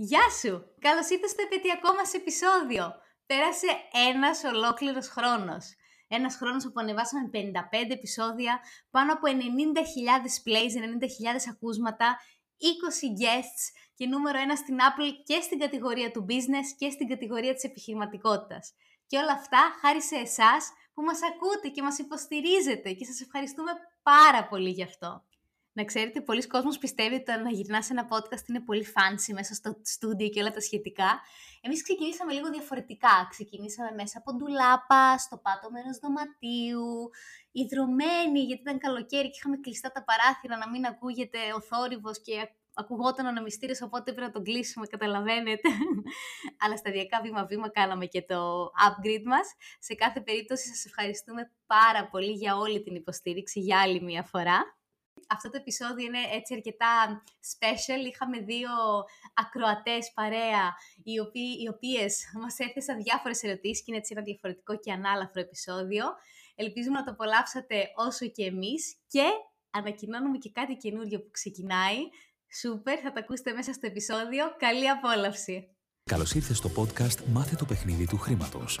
Γεια σου! Καλώς ήρθατε στο επαιτειακό μας επεισόδιο. Πέρασε ένας ολόκληρος χρόνος. Ένας χρόνος όπου ανεβάσαμε 55 επεισόδια, πάνω από 90.000 plays, 90.000 ακούσματα, 20 guests και νούμερο 1 στην Apple και στην κατηγορία του business και στην κατηγορία της επιχειρηματικότητας. Και όλα αυτά χάρη σε εσάς που μας ακούτε και μας υποστηρίζετε και σας ευχαριστούμε πάρα πολύ γι' αυτό. Να ξέρετε, πολλοί κόσμος πιστεύει ότι να γυρνάς ένα podcast είναι πολύ fancy μέσα στο στούντιο και όλα τα σχετικά. Εμείς ξεκινήσαμε λίγο διαφορετικά. Ξεκινήσαμε μέσα από ντουλάπα, στο πάτο μέρος δωματίου, ιδρωμένοι, γιατί ήταν καλοκαίρι και είχαμε κλειστά τα παράθυρα να μην ακούγεται ο θόρυβος και ακουγόταν ο αναμυστήριος, οπότε πρέπει να τον κλείσουμε, καταλαβαίνετε. Αλλά σταδιακά βήμα-βήμα κάναμε και το upgrade μας. Σε κάθε περίπτωση σας ευχαριστούμε πάρα πολύ για όλη την υποστήριξη για άλλη μια φορά. Αυτό το επεισόδιο είναι έτσι αρκετά special. Είχαμε δύο ακροατές παρέα, οι οποίες μας έθεσαν διάφορες ερωτήσεις και είναι έτσι ένα διαφορετικό και ανάλαφρο επεισόδιο. Ελπίζουμε να το απολαύσατε όσο και εμείς και ανακοινώνουμε και κάτι καινούριο που ξεκινάει. Σούπερ, θα τα ακούσετε μέσα στο επεισόδιο. Καλή απόλαυση! Καλώς ήρθες στο podcast «Μάθε το παιχνίδι του χρήματος».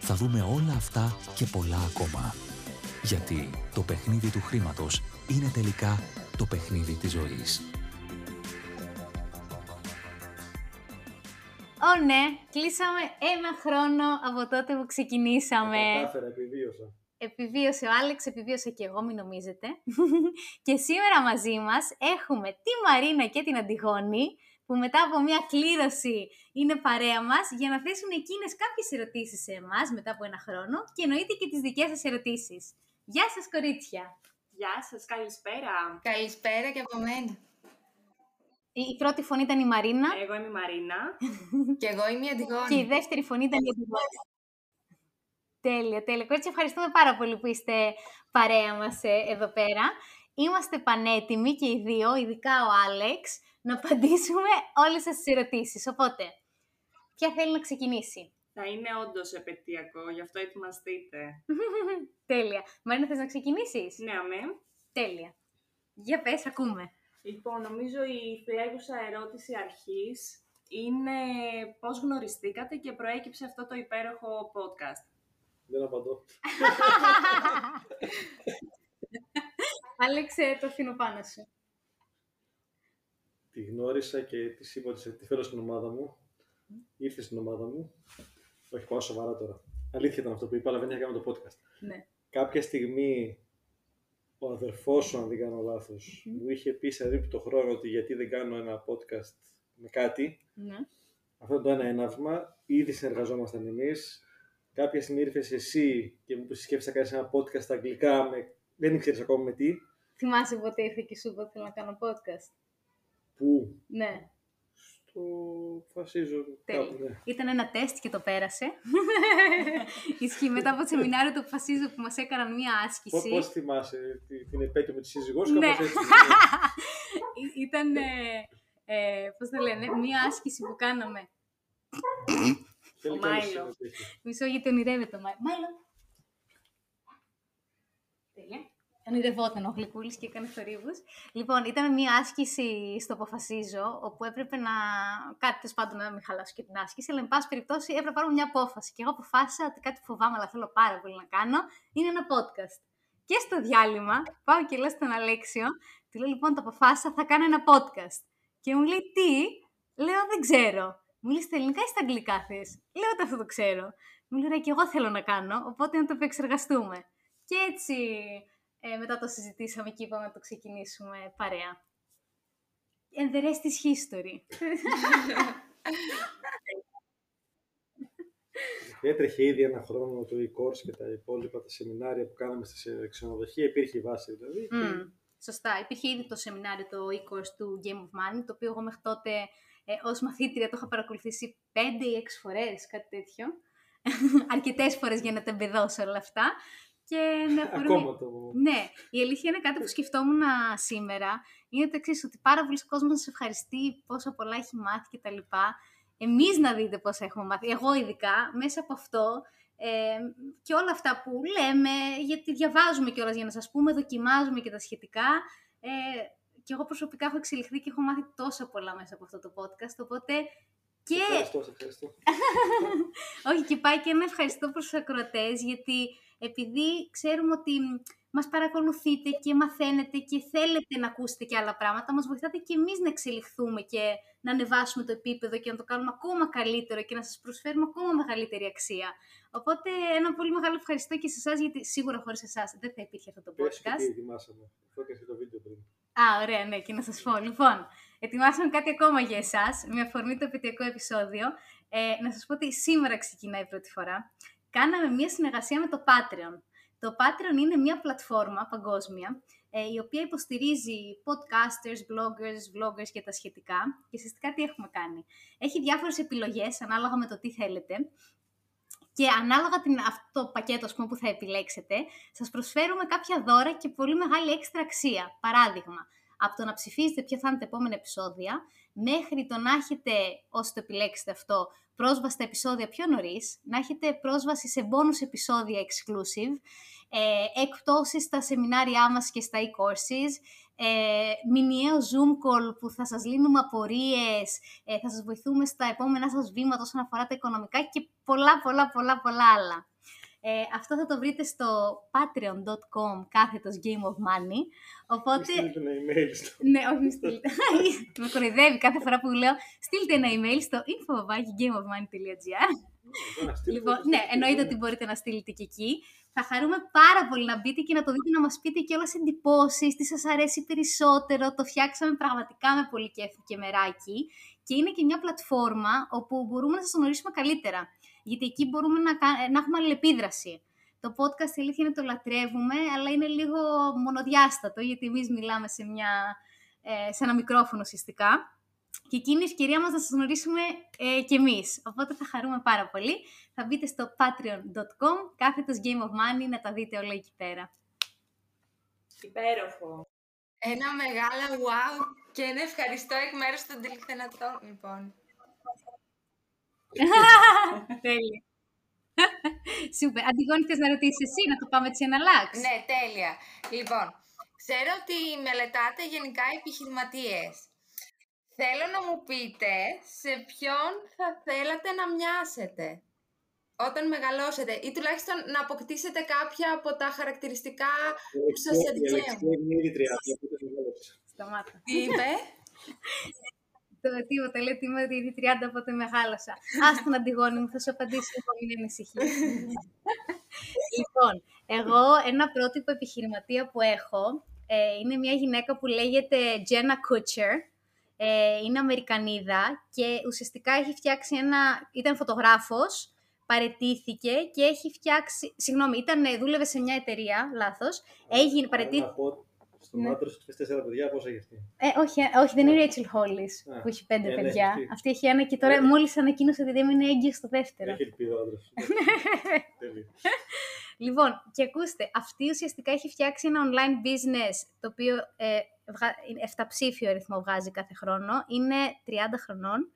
θα δούμε όλα αυτά και πολλά ακόμα. Γιατί το παιχνίδι του χρήματος είναι τελικά το παιχνίδι της ζωής. Ω ναι, κλείσαμε ένα χρόνο από τότε που ξεκινήσαμε. Κατάφερα, επιβίωσα. Επιβίωσε ο Άλεξ, επιβίωσα και εγώ, μην νομίζετε. Και σήμερα μαζί μας έχουμε τη Μαρίνα και την Αντιγόνη, που μετά από μια κλήρωση είναι παρέα μας για να θέσουν εκείνες κάποιες ερωτήσεις σε εμάς μετά από ένα χρόνο και εννοείται και τις δικές σας ερωτήσεις. Γεια σας, κορίτσια! Γεια σας, καλησπέρα! Καλησπέρα και από μένα. Η πρώτη φωνή ήταν η Μαρίνα. Εγώ είμαι η Μαρίνα. Και εγώ είμαι η Αντιγόνη. Και η δεύτερη φωνή ήταν η Αντιγόνη. Τέλεια, τέλεια. Κορίτσια, ευχαριστούμε πάρα πολύ που είστε παρέα μας εδώ πέρα. Είμαστε πανέτοιμοι και οι δύο, ειδικά ο Άλεξ, να απαντήσουμε όλες σας τις ερωτήσεις. Οπότε, ποια θέλει να ξεκινήσει? Θα είναι όντως επαιτειακό, γι' αυτό ετοιμαστείτε. Τέλεια. Μαρίνα, θες να ξεκινήσεις? Ναι, αμέ. Τέλεια. Για πες, ακούμε. Λοιπόν, νομίζω η φλέγουσα ερώτηση αρχής είναι πώς γνωριστήκατε και προέκυψε αυτό το υπέροχο podcast. Δεν απαντώ. Άλεξε, το αφήνω πάνω σου. Τη γνώρισα και της είπα ότι τη φέρω στην ομάδα μου. Ήρθε στην ομάδα μου. Όχι, πάω σοβαρά τώρα. Αλήθεια ήταν αυτό που είπα, αλλά δεν είχα κάνει το podcast. Ναι. Κάποια στιγμή ο αδερφός σου, αν δεν κάνω λάθος, μου είχε πει σε αδίπτο χρόνο ότι γιατί δεν κάνω ένα podcast με κάτι. Ναι. Αυτό ήταν το ένα έναυσμα. Ήδη συνεργαζόμασταν εμείς. Κάποια στιγμή ήρθε εσύ και μου σκέφτησα να κάνει ένα podcast στα αγγλικά. Δεν ήξερε ακόμα με τι. Θυμάσαι ποτέ ήρθε και σου είπα θέλω να κάνω podcast. Πού? Ναι. Στο Fasizo. Τέλειο. Ναι. Ήταν ένα τεστ και το πέρασε. Ισχύει μετά από το σεμινάριο του Fasizo που μας έκαναν μία άσκηση. Πώς θυμάσαι την επέτειο με τη σύζυγό σου? Ναι. Ήταν, πώς το λένε, μία άσκηση που κάναμε. Ο Μάιλο. Μισό γιατί ονειρεύεται ο Μάιλο. Τέλεια. Ονειρευόταν ο Γλυκούλης και έκανε θορύβους. Λοιπόν, ήταν μια άσκηση στο Fasizo, όπου έπρεπε να. Κάτι πάντων να μην χαλάσω και την άσκηση, αλλά εν πάση περιπτώσει έπρεπε να πάρω μια απόφαση. Και εγώ αποφάσισα ότι κάτι φοβάμαι, αλλά θέλω πάρα πολύ να κάνω, είναι ένα podcast. Και στο διάλειμμα, πάω και λέω στον Αλέξιο, του λέω λοιπόν: το αποφάσισα, θα κάνω ένα podcast. Και μου λέει: τι? Λέω: δεν ξέρω. Μου λέει: στα ελληνικά ή στα αγγλικά θες? Λέω: ότι αυτό το ξέρω. Μου λέει: και εγώ θέλω να κάνω, οπότε να το επεξεργαστούμε. Και έτσι. Μετά το συζητήσαμε και είπαμε να το ξεκινήσουμε παρέα. And the rest is history. Έτρεχε ήδη ένα χρόνο το e-course και τα υπόλοιπα τα σεμινάρια που κάναμε στη ξενοδοχεία. Υπήρχε η βάση δηλαδή. Σωστά. Υπήρχε ήδη το σεμινάριο, το e-course του Game of Money, το οποίο εγώ μέχρι τότε ως μαθήτρια το είχα παρακολουθήσει 5 ή 6 φορές, κάτι τέτοιο. Αρκετές φορές για να τα εμπεδώσω όλα αυτά. Και ναι, ακόμα το... ναι, η αλήθεια είναι κάτι που σκεφτόμουν σήμερα. Είναι το εξής, ότι πάρα πολλοί κόσμοι σας ευχαριστεί πόσα πολλά έχει μάθει και τα λοιπά. Εμείς να δείτε πόσα έχουμε μάθει, εγώ ειδικά, μέσα από αυτό και όλα αυτά που λέμε, γιατί διαβάζουμε κιόλας για να σας πούμε, δοκιμάζουμε και τα σχετικά. Και εγώ προσωπικά έχω εξελιχθεί και έχω μάθει τόσα πολλά μέσα από αυτό το podcast, οπότε... Και... Ευχαριστώ. Όχι, και πάει και ένα ευχαριστώ προς τους ακροατές, γιατί επειδή ξέρουμε ότι μας παρακολουθείτε και μαθαίνετε και θέλετε να ακούσετε και άλλα πράγματα, μας βοηθάτε και εμείς να εξελιχθούμε και να ανεβάσουμε το επίπεδο και να το κάνουμε ακόμα καλύτερο και να σας προσφέρουμε ακόμα μεγαλύτερη αξία. Οπότε ένα πολύ μεγάλο ευχαριστώ και σε εσάς, γιατί σίγουρα χωρίς εσάς δεν θα υπήρχε αυτό το podcast. Α, ωραία, ναι, και να σας πω. Λοιπόν, ετοιμάσαμε κάτι ακόμα για εσάς, με αφορμή το επαιτειακό επεισόδιο. Να σας πω ότι σήμερα ξεκινάει η πρώτη φορά. Κάναμε μια συνεργασία με το Patreon. Το Patreon είναι μια πλατφόρμα παγκόσμια, η οποία υποστηρίζει podcasters, bloggers, vloggers και τα σχετικά. Και ουσιαστικά τι έχουμε κάνει. Έχει διάφορες επιλογές, ανάλογα με το τι θέλετε. Και ανάλογα αυτό το πακέτο που θα επιλέξετε, σας προσφέρουμε κάποια δώρα και πολύ μεγάλη έξτρα αξία. Παράδειγμα, από το να ψηφίζετε ποια θα είναι τα επόμενα επεισόδια, μέχρι το να έχετε, όσο το επιλέξετε αυτό, πρόσβαση στα επεισόδια πιο νωρίς, να έχετε πρόσβαση σε bonus επεισόδια exclusive, εκπτώσεις στα σεμινάρια μας και στα e-courses, μηνιαίο Zoom call που θα σας λύνουμε απορίες, θα σας βοηθούμε στα επόμενά σας βήματα όσον αφορά τα οικονομικά και πολλά άλλα. Αυτό θα το βρείτε στο patreon.com/gameofmoney. Οπότε... στείλτε ένα email στο... ναι, όχι, στείλτε. Με κοροϊδεύει κάθε φορά που λέω. Στείλτε ένα email στο info@gameofmoney.gr. Λοιπόν, ναι, εννοείται ότι μπορείτε να στείλετε και εκεί. Θα χαρούμε πάρα πολύ να μπείτε και να το δείτε, να μας πείτε κιόλας εντυπώσεις, τι σας αρέσει περισσότερο. Το φτιάξαμε πραγματικά με πολύ κέφι και μεράκι. Και είναι και μια πλατφόρμα όπου μπορούμε να σας γνωρίσουμε καλύτερα. Γιατί εκεί μπορούμε να έχουμε αλληλεπίδραση. Το podcast, η αλήθεια είναι, το λατρεύουμε, αλλά είναι λίγο μονοδιάστατο, γιατί εμείς μιλάμε σε ένα μικρόφωνο ουσιαστικά. Και εκείνη η ευκαιρία μας να σας γνωρίσουμε κι εμείς. Οπότε θα χαρούμε πάρα πολύ. Θα μπείτε στο patreon.com/gameofmoney να τα δείτε όλα εκεί πέρα. Υπέροχο. Ένα μεγάλο wow και ένα ευχαριστώ εκ μέρους των τηλεκτενατών, λοιπόν. Τέλεια. Σούπερ. Αντιγόνη, θες να ρωτήσεις εσύ, να το πάμε έτσι ένα λάξ? Ναι, τέλεια. Λοιπόν, ξέρω ότι μελετάτε γενικά επιχειρηματίες. Θέλω να μου πείτε σε ποιον θα θέλατε να μοιάσετε όταν μεγαλώσετε ή τουλάχιστον να αποκτήσετε κάποια από τα χαρακτηριστικά που σας ενδιαφέρουν. Σταμάτα. Τι είπε? Τίποτα, λέω ότι είμαι ήδη 30, οπότε μεγάλωσα. Ας τον Αντιγόνη μου, θα σου απαντήσω, μην ανησυχείς. Λοιπόν, εγώ ένα πρότυπο επιχειρηματία που έχω είναι μια γυναίκα που λέγεται Jenna Kutcher. Είναι Αμερικανίδα και ουσιαστικά έχει φτιάξει ήταν φωτογράφος, παρετήθηκε και έχει φτιάξει... Συγγνώμη, δούλευε σε μια εταιρεία, λάθος. Έγινε, παρετήθηκε... Στον άντρο σου έχει 4 παιδιά, πόσα έχει αυτή? Όχι, δεν είναι η Ρέιτσελ Χόλις που έχει 5 παιδιά. Αυτή έχει ένα και τώρα μόλις ανακοίνωσε ότι δεν είναι έγκυος στο δεύτερο. Έχει ελπίδα ο άντρος. Λοιπόν, και ακούστε, αυτή ουσιαστικά έχει φτιάξει ένα online business το οποίο 7 ψήφιο αριθμό βγάζει κάθε χρόνο. Είναι 30 χρονών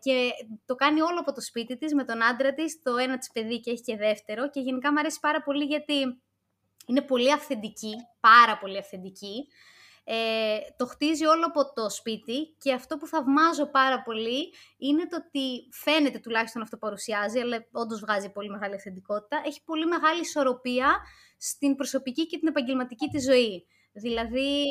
και το κάνει όλο από το σπίτι της με τον άντρα της, το ένα της παιδί και έχει και δεύτερο. Και γενικά μου αρέσει πάρα πολύ γιατί... είναι πολύ αυθεντική, πάρα πολύ αυθεντική. Το χτίζει όλο από το σπίτι και αυτό που θαυμάζω πάρα πολύ είναι το ότι φαίνεται τουλάχιστον αυτό που παρουσιάζει, αλλά όντως βγάζει πολύ μεγάλη αυθεντικότητα. Έχει πολύ μεγάλη ισορροπία στην προσωπική και την επαγγελματική της ζωή. Δηλαδή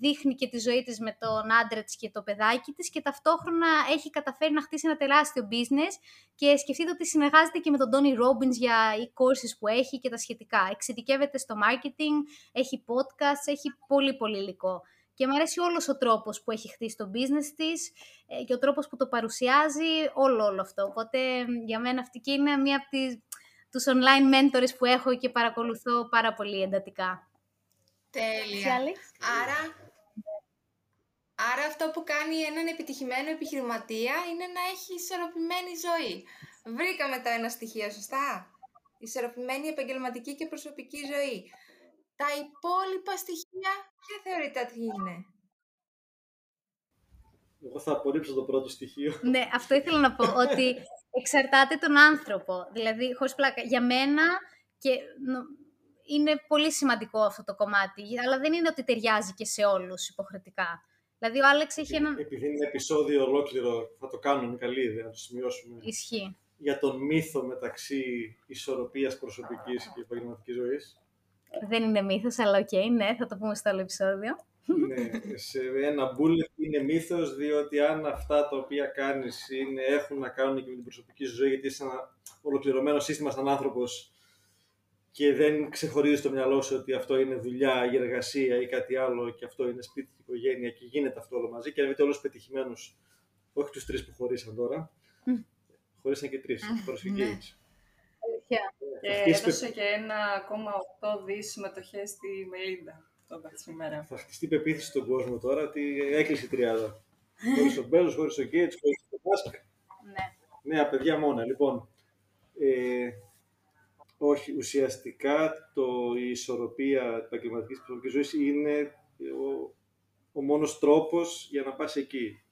δείχνει και τη ζωή της με τον άντρα της και το παιδάκι της και ταυτόχρονα έχει καταφέρει να χτίσει ένα τεράστιο business και σκεφτείτε ότι συνεργάζεται και με τον Tony Robbins για e-courses που έχει και τα σχετικά. Εξειδικεύεται στο marketing, έχει podcast, έχει πολύ υλικό. Και μου αρέσει όλος ο τρόπος που έχει χτίσει το business της και ο τρόπος που το παρουσιάζει, όλο αυτό. Οπότε για μένα αυτή και είναι μία από τους online mentors που έχω και παρακολουθώ πάρα πολύ εντατικά. Τέλεια. Άρα, Άρα αυτό που κάνει έναν επιτυχημένο επιχειρηματία είναι να έχει ισορροπημένη ζωή. Βρήκαμε το ένα στοιχείο, σωστά? Ισορροπημένη επαγγελματική και προσωπική ζωή. Τα υπόλοιπα στοιχεία ποια θεωρείτε ότι είναι? Εγώ θα απορρίψω το πρώτο στοιχείο. Ναι, αυτό ήθελα να πω, ότι εξαρτάται τον άνθρωπο. Δηλαδή, χωρίς πλάκα, για μένα και... είναι πολύ σημαντικό αυτό το κομμάτι, αλλά δεν είναι ότι ταιριάζει και σε όλους υποχρεωτικά. Δηλαδή, ο Άλεξ έχει έναν... Επειδή είναι επεισόδιο ολόκληρο, θα το κάνουμε, καλή ιδέα να το σημειώσουμε. Ισχύει. Για τον μύθο μεταξύ ισορροπίας προσωπικής και επαγγελματικής ζωής. Δεν είναι μύθος, αλλά okay, ναι, θα το πούμε στο άλλο επεισόδιο. Ναι, σε ένα bullet είναι μύθος, διότι αν αυτά τα οποία κάνεις έχουν να κάνουν και με την προσωπική ζωή, γιατί είσαι ένα ολοκληρωμένο σύστημα σαν άνθρωπος, και δεν ξεχωρίζει το μυαλό σου ότι αυτό είναι δουλειά ή εργασία ή κάτι άλλο, και αυτό είναι σπίτι και οικογένεια, και γίνεται αυτό όλο μαζί. Και να δείτε όλου πετυχημένου, όχι του τρει που χωρίσαν τώρα. Χωρίσαν και τρει. Προσφυγή. Και έδωσε και 1,8 δισεκατομμύρια συμμετοχές στη Μελίντα σήμερα. Θα χτιστεί πεποίθηση στον κόσμο τώρα ότι έκλεισε η τριάδα. Χωρίς ο Μπέζος, χωρίς ο Γκέιτς, χωρίς ο Μάσκ. Ναι. Νέα παιδιά μόνα. Λοιπόν. Όχι, ουσιαστικά η ισορροπία επαγγελματικής και προσωπικής ζωής είναι ο μόνος τρόπος για να πας εκεί.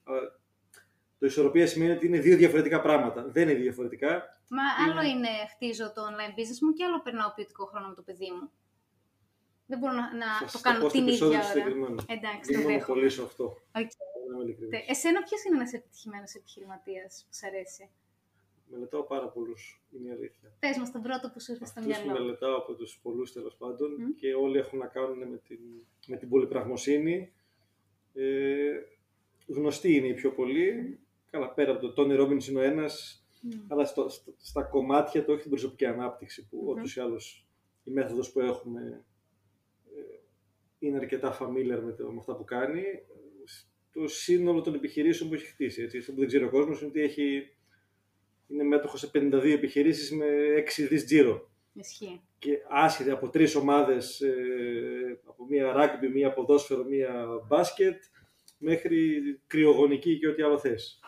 Το ισορροπία σημαίνει ότι είναι δύο διαφορετικά πράγματα. Δεν είναι διαφορετικά. Μα άλλο είναι χτίζω το online business μου και άλλο περνάω ποιοτικό χρόνο με το παιδί μου. Δεν μπορώ να το κάνω την ίδια ώρα. Εντάξει, δεν μπορώ πολύ σε αυτό. Okay. Εσένα ποιος είναι ένας επιτυχημένος επιχειρηματίας που σ' αρέσει? Μελετάω πάρα πολλούς, είναι η αλήθεια. Πες μας τον πρώτο που σου ήρθε στο μυαλό. Μελετάω από τους πολλούς, τέλος πάντων, και όλοι έχουν να κάνουν με την πολυπραγμοσύνη. Γνωστοί είναι οι πιο πολλοί. Καλά, πέρα από τον Tony Robbins είναι ο ένας, αλλά στα κομμάτια του, όχι την προσωπική ανάπτυξη, που ούτως ή άλλως η μέθοδος που έχουμε είναι αρκετά familiar με αυτά που κάνει. Το σύνολο των επιχειρήσεων που έχει χτίσει. Έτσι. Αυτό που δεν ξέρει ο κόσμος είναι ότι είναι μέτοχος σε 52 επιχειρήσεις με 6 δις τζίρο. Ισχύει. Και άσχετα από 3 ομάδες, από μία ράγκμπι, μία ποδόσφαιρο, μία μπάσκετ, μέχρι κρυογονική και ό,τι άλλο θες.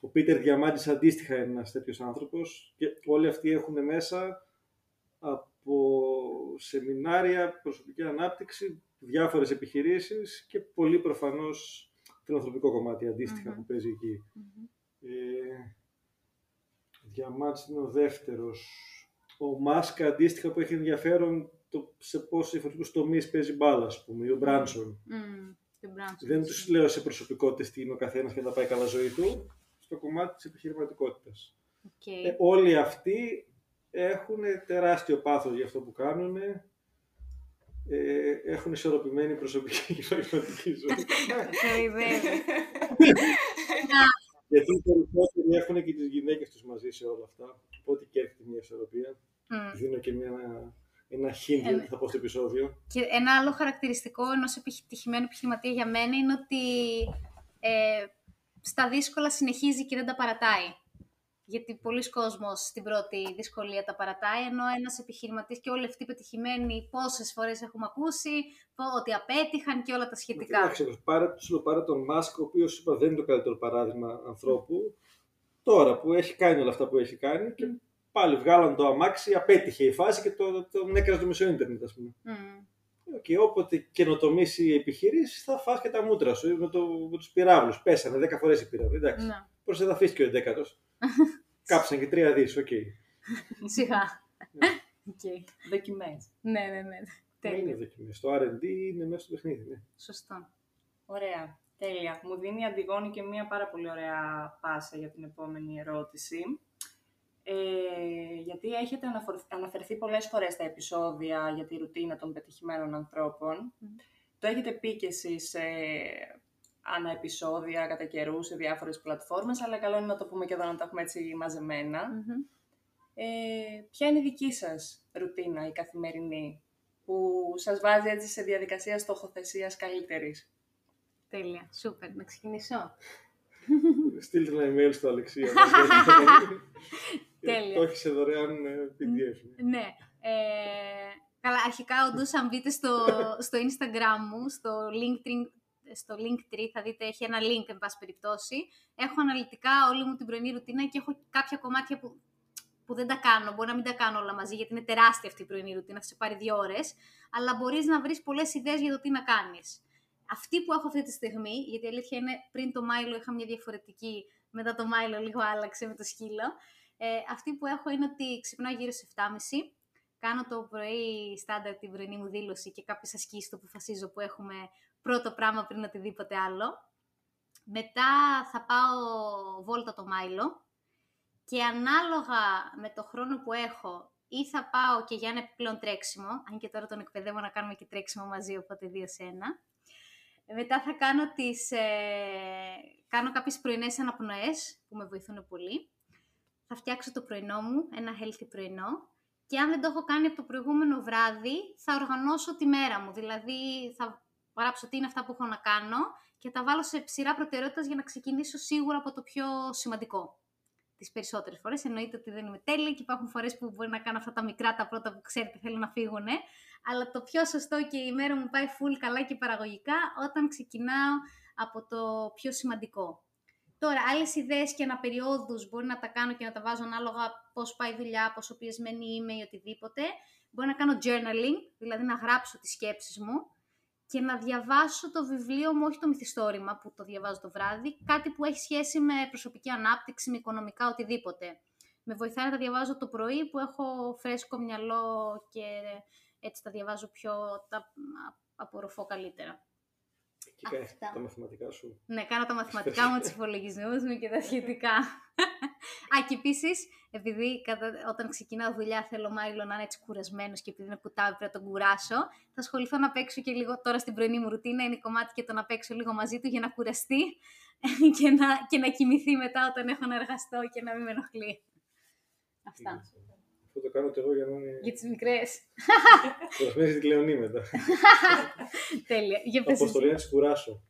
Ο Πίτερ Διαμάντης αντίστοιχα είναι ένας τέτοιος άνθρωπος, και όλοι αυτοί έχουν μέσα από σεμινάρια, προσωπική ανάπτυξη, διάφορες επιχειρήσεις και πολύ προφανώς φιλανθρωπικό κομμάτι αντίστοιχα που παίζει εκεί. Διαμάντης είναι ο δεύτερος. Ο Μάσκ αντίστοιχα που έχει ενδιαφέρον σε πόσους διαφορετικούς τομείς παίζει μπάλα, ας πούμε, ή ο Μπράνσον. Δεν τους λέω σε προσωπικότητες τι είναι ο καθένας και να πάει καλά ζωή του, στο κομμάτι της επιχειρηματικότητας. Okay. Όλοι αυτοί έχουν τεράστιο πάθος για αυτό που κάνουν. Έχουν ισορροπημένη προσωπική και επαγγελματική ζωή. Γιατί οι περισσότεροι έχουν και τις γυναίκες τους μαζί σε όλα αυτά. Ό,τι και έρχεται μια ισορροπία. Δίνω και ένα hint που θα πω στο επεισόδιο. Και ένα άλλο χαρακτηριστικό ενός επιτυχημένου επιχειρηματία για μένα είναι ότι στα δύσκολα συνεχίζει και δεν τα παρατάει. Γιατί πολλοί κόσμος στην πρώτη δυσκολία τα παρατάει, ενώ ένας επιχειρηματής και όλοι αυτοί πετυχημένοι, πόσες φορές έχουμε ακούσει, ότι απέτυχαν και όλα τα σχετικά. Εντάξει, πάρε τον Μάσκ, ο οποίος είπα δεν είναι το καλύτερο παράδειγμα ανθρώπου, τώρα που έχει κάνει όλα αυτά που έχει κάνει, και πάλι βγάλαν το αμάξι, απέτυχε η φάση και τον έκραζε το μισό ίντερνετ, ας πούμε. Και όποτε καινοτομήσει η επιχείρηση, θα φας και τα μούτρα σου με τους πυράβλους. Πέσανε 10 φορές οι πυράβλοι, εντάξει. Προσεδαφίστηκε ο 11ος. Κάψαν και 3 δις, οκ. Σιγά. Δοκιμές. Ναι. Δεν είναι δοκιμές. Το R&D είναι μέσα στο παιχνίδι. Ναι. Σωστό. Ωραία. Τέλεια. Μου δίνει η Αντιγόνη και μία πάρα πολύ ωραία πάσα για την επόμενη ερώτηση. Γιατί έχετε αναφερθεί πολλές φορές στα επεισόδια για τη ρουτίνα των πετυχημένων ανθρώπων. Το έχετε πει και εσείς ανά επεισόδια, κατά καιρούς, σε διάφορες πλατφόρμες, αλλά καλό είναι να το πούμε και εδώ, να τα έχουμε έτσι μαζεμένα. Ποια είναι η δική σας ρουτίνα η καθημερινή, που σας βάζει έτσι σε διαδικασία στοχοθεσίας καλύτερης? Τέλεια, σούπερ, να ξεκινήσω. Στείλτε ένα email στο Αλεξία. Τέλεια. Το έχεις σε δωρεάν PDF. Ναι. Καλά, αρχικά, όντως, αν μπείτε στο Instagram μου, στο LinkedIn στο Linktree, θα δείτε, έχει ένα link, εν πάση περιπτώσει. Έχω αναλυτικά όλη μου την πρωινή ρουτίνα και έχω κάποια κομμάτια που δεν τα κάνω. Μπορεί να μην τα κάνω όλα μαζί, γιατί είναι τεράστια αυτή η πρωινή ρουτίνα, θα σε πάρει 2 ώρες. Αλλά μπορείς να βρεις πολλές ιδέες για το τι να κάνεις. Αυτή που έχω αυτή τη στιγμή, γιατί η αλήθεια είναι πριν το Μάιλο είχα μια διαφορετική, μετά το Μάιλο λίγο άλλαξε με το σκύλο. Αυτή που έχω είναι ότι ξυπνάω γύρω στις 7.30. Κάνω το πρωί στάνταρ την πρωινή μου δήλωση και κάποιες ασκήσεις στο Fasizo που έχουμε πρώτο πράγμα πριν οτιδήποτε άλλο. Μετά θα πάω βόλτα το Μάιλο και ανάλογα με το χρόνο που έχω ή θα πάω και για ένα επιπλέον τρέξιμο, αν και τώρα τον εκπαιδεύω να κάνουμε και τρέξιμο μαζί, οπότε 2 σε 1. Μετά θα κάνω, κάνω κάποιες πρωινές αναπνοές που με βοηθούν πολύ. Θα φτιάξω το πρωινό μου, ένα healthy πρωινό. Και αν δεν το έχω κάνει από το προηγούμενο βράδυ, θα οργανώσω τη μέρα μου. Δηλαδή, θα γράψω τι είναι αυτά που έχω να κάνω και τα βάλω σε σειρά προτεραιότητας για να ξεκινήσω σίγουρα από το πιο σημαντικό. Τις περισσότερες φορές. Εννοείται ότι δεν είμαι τέλεια και υπάρχουν φορές που μπορεί να κάνω αυτά τα μικρά, τα πρώτα που ξέρετε θέλω να φύγουν. Αλλά το πιο σωστό και η μέρα μου πάει full καλά και παραγωγικά όταν ξεκινάω από το πιο σημαντικό. Τώρα, άλλες ιδέες και αναπεριόδους μπορεί να τα κάνω και να τα βάζω ανάλογα πώς πάει η δουλειά, πόσο πιεσμένη είμαι ή οτιδήποτε. Μπορεί να κάνω journaling, δηλαδή να γράψω τις σκέψεις μου και να διαβάσω το βιβλίο μου, όχι το μυθιστόρημα που το διαβάζω το βράδυ, κάτι που έχει σχέση με προσωπική ανάπτυξη, με οικονομικά, οτιδήποτε. Με βοηθάει να τα διαβάζω το πρωί που έχω φρέσκο μυαλό και έτσι τα διαβάζω τα απορροφώ καλύτερα. Και κάνεις τα μαθηματικά σου. Ναι, κάνω τα μαθηματικά μου, τους υπολογισμούς μου και τα σχετικά. Και επίσης, επειδή όταν ξεκινάω δουλειά θέλω ο Μάιλο να είναι έτσι κουρασμένος και επειδή είναι κουτάβι πρέπει να τον κουράσω, θα ασχοληθώ να παίξω και λίγο τώρα στην πρωινή μου ρουτίνα. Είναι κομμάτι και το να παίξω λίγο μαζί του για να κουραστεί και να κοιμηθεί μετά όταν έχω να εργαστώ και να μην με ενοχλεί. Αυτά. Αυτό το κάνω και εγώ για να είναι. Για τις μικρές. Κουρασμένες για την κλεονή μετά. Τέλεια. Αποστολή να τις κουράσω.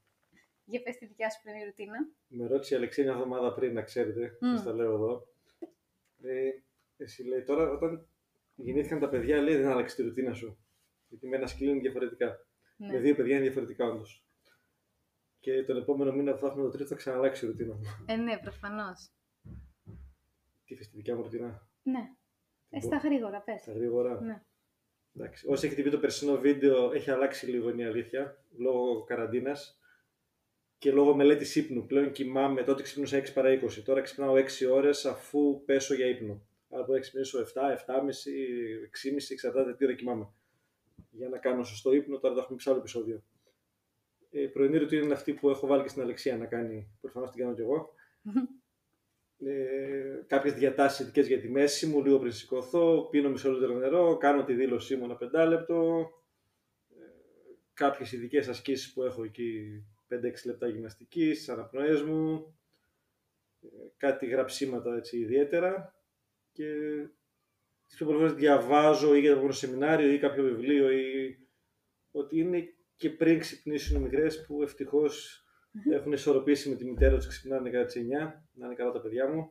Για πες τη δικιά σου πρωινή ρουτίνα. Με ρώτησε η Αλεξία μια εβδομάδα πριν, να ξέρετε, σας τα λέω εδώ. Εσύ λέει τώρα, όταν γεννήθηκαν τα παιδιά, λέει δεν άλλαξε τη ρουτίνα σου. Γιατί με ένα σκύλο είναι διαφορετικά. Ναι. Με 2 παιδιά είναι διαφορετικά όντως. Και τον επόμενο μήνα που θα έχουμε το 3ο θα ξαναλλάξει η ρουτίνα μου. Ναι, προφανώς. Τι θες τη δικιά μου ρουτίνα. Ναι. Στα γρήγορα, πες. Στα γρήγορα. Ναι. Εντάξει. Όσοι έχετε δει το περσινό βίντεο, έχει αλλάξει λίγο η αλήθεια, λόγω καραντίνας και λόγω μελέτης ύπνου. Πλέον κοιμάμαι, τότε ξυπνούσα 6 παρά 20. Τώρα ξυπνάω 6 ώρες αφού πέσω για ύπνο. Άρα μπορεί να ξυπνήσω 7, 7,5, 6,5, εξαρτάται τι ώρα κοιμάμαι. Για να κάνω σωστό ύπνο, τώρα το έχουμε πει σε άλλο επεισόδιο. Πρωινή ρουτίνα είναι αυτή που έχω βάλει και στην Αλεξία να κάνει. Προφανώς την κάνω κι εγώ. Κάποιες διατάσεις ειδικές για τη μέση μου, λίγο πριν σηκωθώ, πίνω μισό λίτρο νερό, κάνω τη δήλωσή μου ένα 5 λεπτό, κάποιες ειδικές ασκήσεις που έχω εκεί, 5-6 λεπτά γυμναστικής, αναπνοές μου, κάτι γραψίματα έτσι ιδιαίτερα και τις πιο πολλές φορές διαβάζω ή για το σεμινάριο ή κάποιο βιβλίο ή ότι είναι και πριν ξυπνήσουν οι μικρές που ευτυχώς έχουν ισορροπήσει με τη μητέρα τους, ξυπνάνε κατά τις 9, να είναι καλά τα παιδιά μου.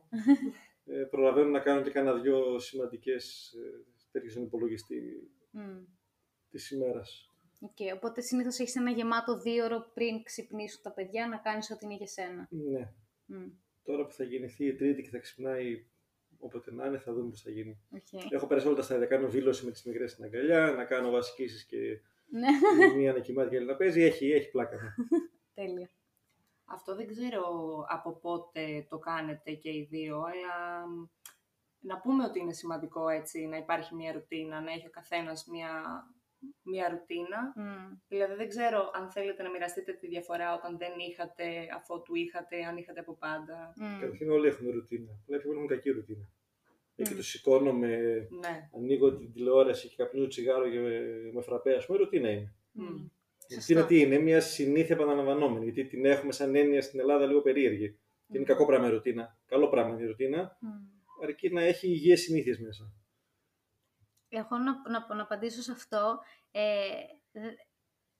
Προλαβαίνουν να κάνουν και κάνα 2 σημαντικές τέτοιες στον υπολογιστή της ημέρας. Okay, οπότε συνήθως έχεις ένα γεμάτο 2 ώρες πριν ξυπνήσουν τα παιδιά να κάνεις ό,τι είναι για σένα. Ναι. Τώρα που θα γεννηθεί η Τρίτη και θα ξυπνάει όποτε να είναι, θα δούμε πώς θα γίνει. Okay. Έχω πέρασει όλα τα στάδια. Κάνω δήλωση με τις μικρές στην αγκαλιά, να κάνω ασκήσεις και μία να κοιμάται και να παίζει. Έχει πλάκα. Τέλεια. Αυτό δεν ξέρω από πότε το κάνετε και οι δύο, αλλά να πούμε ότι είναι σημαντικό έτσι να υπάρχει μια ρουτίνα, να έχει ο καθένας μια ρουτίνα. Δηλαδή δεν ξέρω αν θέλετε να μοιραστείτε τη διαφορά όταν δεν είχατε, αφότου είχατε, αν είχατε από πάντα. Καταρχήν όλοι έχουμε ρουτίνα, αλλά και όλοι έχουν κακή ρουτίνα. Και το σηκώνομαι, ανοίγω την τηλεόραση και καπνίζω τσιγάρο και με φραπέ, ας πούμε, ρουτίνα είναι. Ρουτίνα τι είναι, μια συνήθεια επαναλαμβανόμενη, γιατί την έχουμε σαν έννοια στην Ελλάδα λίγο περίεργη. Είναι κακό πράγμα η ρουτίνα. Καλό πράγμα η ρουτίνα, αρκεί να έχει υγιείς συνήθειες μέσα. Εγώ να απαντήσω σε αυτό.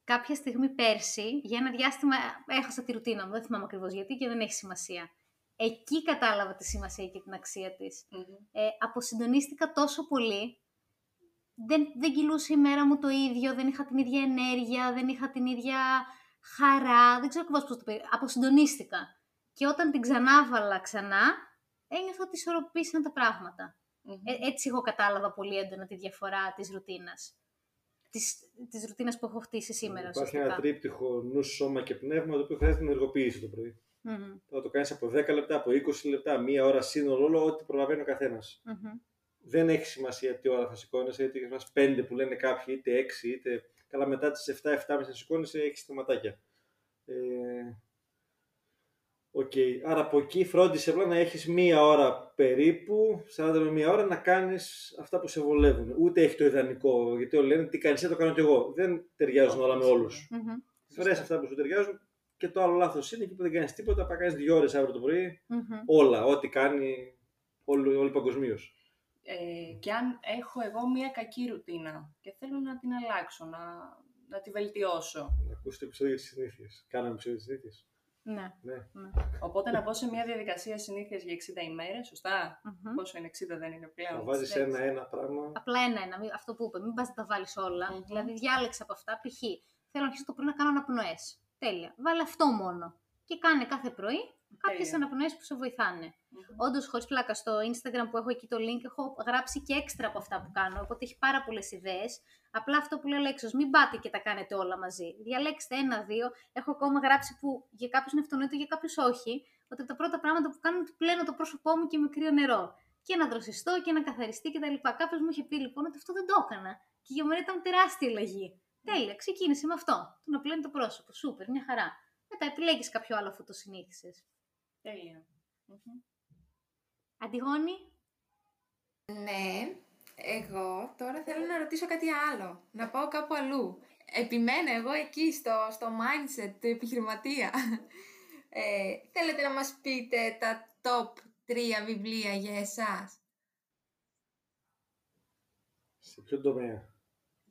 Κάποια στιγμή πέρσι, για ένα διάστημα έχασα τη ρουτίνα μου, δεν θυμάμαι ακριβώς γιατί και δεν έχει σημασία. Εκεί κατάλαβα τη σημασία και την αξία της. Αποσυντονίστηκα τόσο πολύ. Δεν κυλούσε η μέρα μου το ίδιο, δεν είχα την ίδια ενέργεια, δεν είχα την ίδια χαρά, δεν ξέρω ακριβώς πώς το πει, αποσυντονίστηκα. Και όταν την ξανάβαλα ξανά, ένιωθα ότι ισορροπήσαν τα πράγματα. Mm-hmm. Έτσι εγώ κατάλαβα πολύ έντονα τη διαφορά της ρουτίνας. Της ρουτίνας που έχω χτίσει σήμερα. Υπάρχει ένα τρίπτυχο νου, σώμα και πνεύμα, το οποίο χρειάζεται να ενεργοποιήσει το πρωί. Mm-hmm. Θα το κάνεις από 10 λεπτά, από 20 λεπτά, μία ώρα σύνολο, όλο ό,τι προλαβαίνει ο καθένας. Mm-hmm. Δεν έχει σημασία τι ώρα θα σηκώνεσαι, γιατί για μας 5 που λένε κάποιοι, είτε 6, είτε. Καλά, μετά τις 7-7.30 θα σηκώνεσαι, έχεις θεματάκια. Okay. Άρα από εκεί φρόντισε απλά να έχεις μία ώρα περίπου, 40 με μία ώρα να κάνεις αυτά που σε βολεύουν. Ούτε έχει το ιδανικό, γιατί όλοι λένε τι κάνεις, το κάνω κι εγώ. Δεν ταιριάζουν όλα με όλους. Mm-hmm. Βρες αυτά που σου ταιριάζουν και το άλλο λάθος είναι εκεί που δεν κάνεις τίποτα, πάει κάνεις 2 ώρες αύριο το πρωί, mm-hmm. όλα, ό,τι κάνει όλοι παγκοσμίως. Και αν έχω εγώ μία κακή ρουτίνα και θέλω να την αλλάξω, να τη βελτιώσω. Ακούστε επεισόδια της συνήθειας. Κάναμε επεισόδια της συνήθειας. Ναι. Οπότε να μπω σε μια διαδικασία συνήθειας για 60 ημέρες, σωστά. Mm-hmm. Πόσο είναι 60, δεν είναι πλέον. Να βάζεις ένα-ένα πράγμα. Απλά ένα-ένα. Αυτό που είπε, μην πας να τα βάλεις όλα. Mm-hmm. Δηλαδή, διάλεξα από αυτά. Π.χ. θέλω να αρχίσω το πρωί να κάνω αναπνοές. Τέλεια. Βάλε αυτό μόνο. Και κάνε κάθε πρωί κάποιες αναπνοές που σε βοηθάνε. Mm-hmm. Όντως, χωρίς πλάκα, στο Instagram που έχω εκεί το link, έχω γράψει και έξτρα από αυτά που κάνω. Οπότε έχει πάρα πολλές ιδέες. Απλά αυτό που λέω, Αλέξιος, μην πάτε και τα κάνετε όλα μαζί. Διαλέξτε 1-2. Έχω ακόμα γράψει που για κάποιους είναι αυτονόητο, για κάποιους όχι. Ότι τα πρώτα πράγματα που κάνω είναι ότι πλένω το πρόσωπό μου και με κρύο νερό. Και να δροσιστώ και να καθαριστεί κτλ. Κάποιος μου είχε πει λοιπόν ότι αυτό δεν το έκανα. Και για μένα ήταν τεράστια αλλαγή. Τέλεια, ξεκίνησε με αυτό. Το να πλένει το πρόσωπο. Σούπερ, μια χαρά. Μετά επιλέγεις κάποιο άλλο αφού το συνήθισες. Τέλεια. Mm-hmm. Αντιγόνη. Ναι, εγώ τώρα θέλω να ρωτήσω κάτι άλλο. Να πάω κάπου αλλού. Επιμένω εγώ εκεί στο mindset του επιχειρηματία. Θέλετε να μας πείτε τα top 3 βιβλία για εσάς? Σε ποιο τομέα?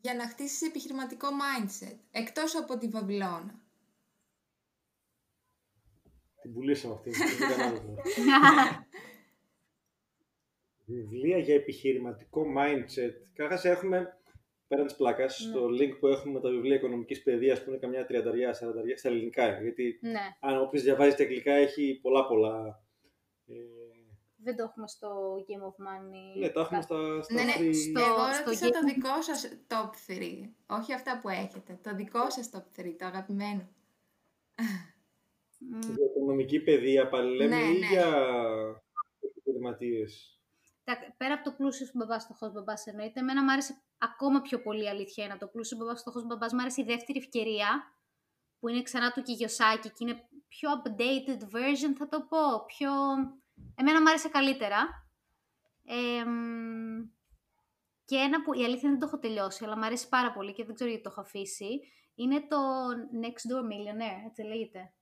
Για να χτίσεις επιχειρηματικό mindset. Εκτός από τη Βαβυλώνα. Την πουλήσαμε αυτήν. Βιβλία για επιχειρηματικό mindset. Καταρχάς έχουμε, πέραν της πλάκας, το link που έχουμε τα βιβλία οικονομικής παιδείας που είναι καμιά 30-40 στα ελληνικά. Γιατί αν όποιος διαβάζει τα αγγλικά έχει πολλά. Δεν το έχουμε στο Game of Money. Ναι, το έχουμε στα στο το δικό σας top 3. Όχι αυτά που έχετε. Το δικό σας top 3, το αγαπημένο. Για οικονομική παιδεία πάλι λέμε ή για επιχειρηματίες? Πέρα από το πλούσιος μπαμπάς στοχός μπαμπάς εννοείται, εμένα μου άρεσε ακόμα πιο πολύ, αλήθεια είναι, το πλούσιος μπαμπάς στοχός μπαμπάς. Μου άρεσε η δεύτερη ευκαιρία που είναι ξανά του Κιγιοσάκι και είναι πιο updated version, θα το πω. Πιο... Εμένα μου άρεσε καλύτερα. Και ένα που η αλήθεια δεν το έχω τελειώσει, αλλά μου αρέσει πάρα πολύ και δεν ξέρω γιατί το έχω αφήσει, είναι το Next Door Millionaire, έτσι λέγεται.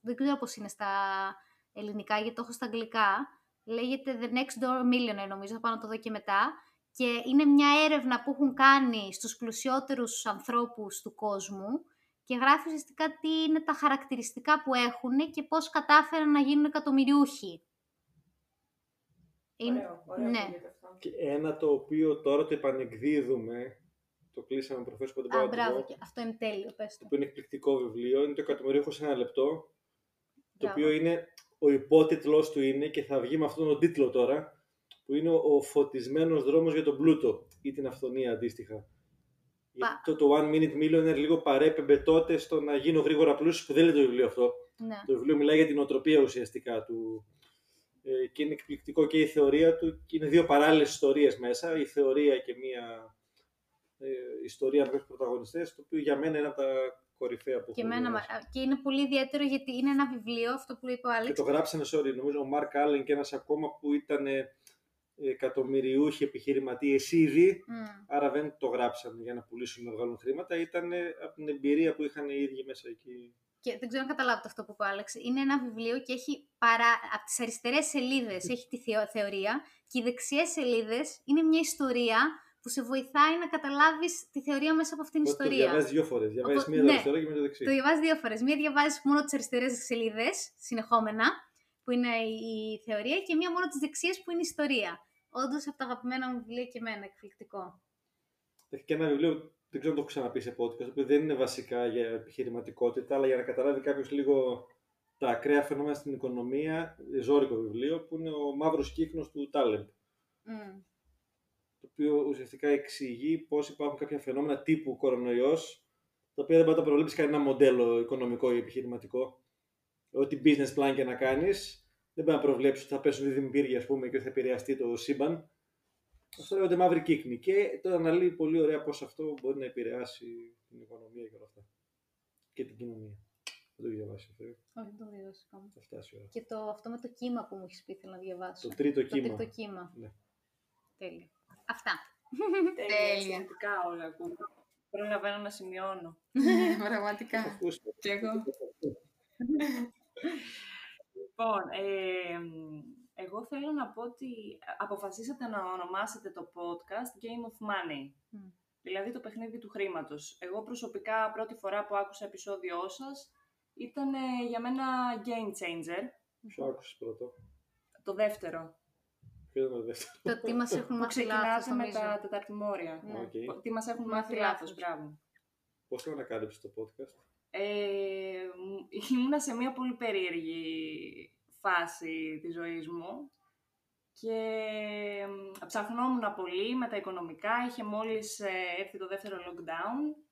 Δεν ξέρω πώς είναι στα ελληνικά, γιατί το έχω στα αγγλικά. Λέγεται The Next Door Millionaire, νομίζω, θα πάω να το δω και μετά. Και είναι μια έρευνα που έχουν κάνει στους πλουσιότερους ανθρώπους του κόσμου και γράφει ουσιαστικά τι είναι τα χαρακτηριστικά που έχουν και πώς κατάφεραν να γίνουν εκατομμυριούχοι. Ωραία, και ένα το οποίο τώρα το επανεκδίδουμε. Το κλείσαμε προφέσου από την πρώτη. Αυτό είναι τέλειο. Πες το. Το οποίο είναι εκπληκτικό βιβλίο. Είναι το εκατομμυρίουχο σε 1 λεπτό. Το οποίο είναι ο υπότιτλος του είναι και θα βγει με αυτόν τον τίτλο τώρα. Που είναι ο φωτισμένος δρόμος για τον πλούτο ή την αυθονία αντίστοιχα. Το One Minute Millionaire λίγο παρέπεμπε τότε στο να γίνω γρήγορα πλούσιος, που δεν λέει το βιβλίο αυτό. Ναι. Το βιβλίο μιλάει για την οτροπία ουσιαστικά του. Και είναι εκπληκτικό και η θεωρία του. Και είναι 2 παράλληλες ιστορίες μέσα. Η θεωρία και μία. Ιστορία με πρωταγωνιστές, το οποίο για μένα είναι από τα κορυφαία που και έχω δει. Και είναι πολύ ιδιαίτερο γιατί είναι ένα βιβλίο, αυτό που είπε ο Άλεξ. Και το γράψανε, νομίζω, ο Μαρκ Άλεν και ένας ακόμα που ήταν εκατομμυριούχοι επιχειρηματίες ήδη, άρα δεν το γράψανε για να πουλήσουν, να βγάλουν χρήματα, ήταν από την εμπειρία που είχαν οι ίδιοι μέσα εκεί. Και δεν ξέρω αν καταλάβετε αυτό που είπε ο Άλεξ. Είναι ένα βιβλίο και έχει από τις αριστερές σελίδες έχει τη θεωρία και οι δεξιές σελίδες είναι μια ιστορία που σε βοηθάει να καταλάβεις τη θεωρία μέσα από αυτήν την ιστορία. Το διαβάζεις 2 φορές. Διαβάζεις μία αριστερά και μία το δεξί. Το διαβάζεις 2 φορές. Μία διαβάζεις μόνο τις αριστερές σελίδες, συνεχόμενα, που είναι η θεωρία, και μία μόνο τις δεξιές που είναι η ιστορία. Όντως από τα αγαπημένα μου βιβλία και εμένα, εκπληκτικό. Έχει και ένα βιβλίο δεν ξέρω αν το έχω ξαναπεί σε podcast, που δεν είναι βασικά για επιχειρηματικότητα, αλλά για να καταλάβει κάποιος λίγο τα ακραία φαινόμενα στην οικονομία, ζώρικο βιβλίο, που είναι ο μαύρος κύκνος του talent. Mm. Το οποίο ουσιαστικά εξηγεί πώς υπάρχουν κάποια φαινόμενα τύπου κορονοϊός, τα οποία δεν μπορεί να τα προλήψει κανένα μοντέλο οικονομικό ή επιχειρηματικό. Ό,τι business plan και να κάνεις, δεν μπορεί να προβλέψει ότι θα πέσουν οι δημιουργοί, ας πούμε, και ότι θα επηρεαστεί το σύμπαν. Αυτό λέγονται μαύρη κύκνη. Και το αναλύει πολύ ωραία πώς αυτό μπορεί να επηρεάσει την οικονομία και όλα αυτά. Και την κοινωνία. Δεν το έχω διαβάσει αυτό. Όχι, δεν το έχω διαβάσει ακόμα. Θα φτάσει η ώρα. Και αυτό με το κύμα που μου έχεις πει, θέλω να διαβάσω. Το τρίτο κύμα. Ναι. Τέλεια. Αυτά. Τέλεια. Σχετικά όλα ακόμα. Προλαβαίνω να σημειώνω. Πραγματικά. Και εγώ. Λοιπόν, εγώ θέλω να πω ότι αποφασίσατε να ονομάσετε το podcast Game of Money, δηλαδή το παιχνίδι του χρήματος. Εγώ προσωπικά πρώτη φορά που άκουσα επεισόδιό σας ήταν για μένα game changer. Ποιο άκουσες πρώτο? Το δεύτερο. Ποιο ήταν το δεύτερο? Το τι μας έχουν μάθει λάθος, νομίζω. Ξεκινάτε με τα τεταρτημόρια. Okay. Τι μας έχουν μάθει λάθος, μπράβο. Πώς το ανακάλυψες το podcast? Ήμουνα σε μια πολύ περίεργη φάση της ζωής μου και ψαχνόμουν πολύ με τα οικονομικά. Είχε μόλις έρθει το δεύτερο lockdown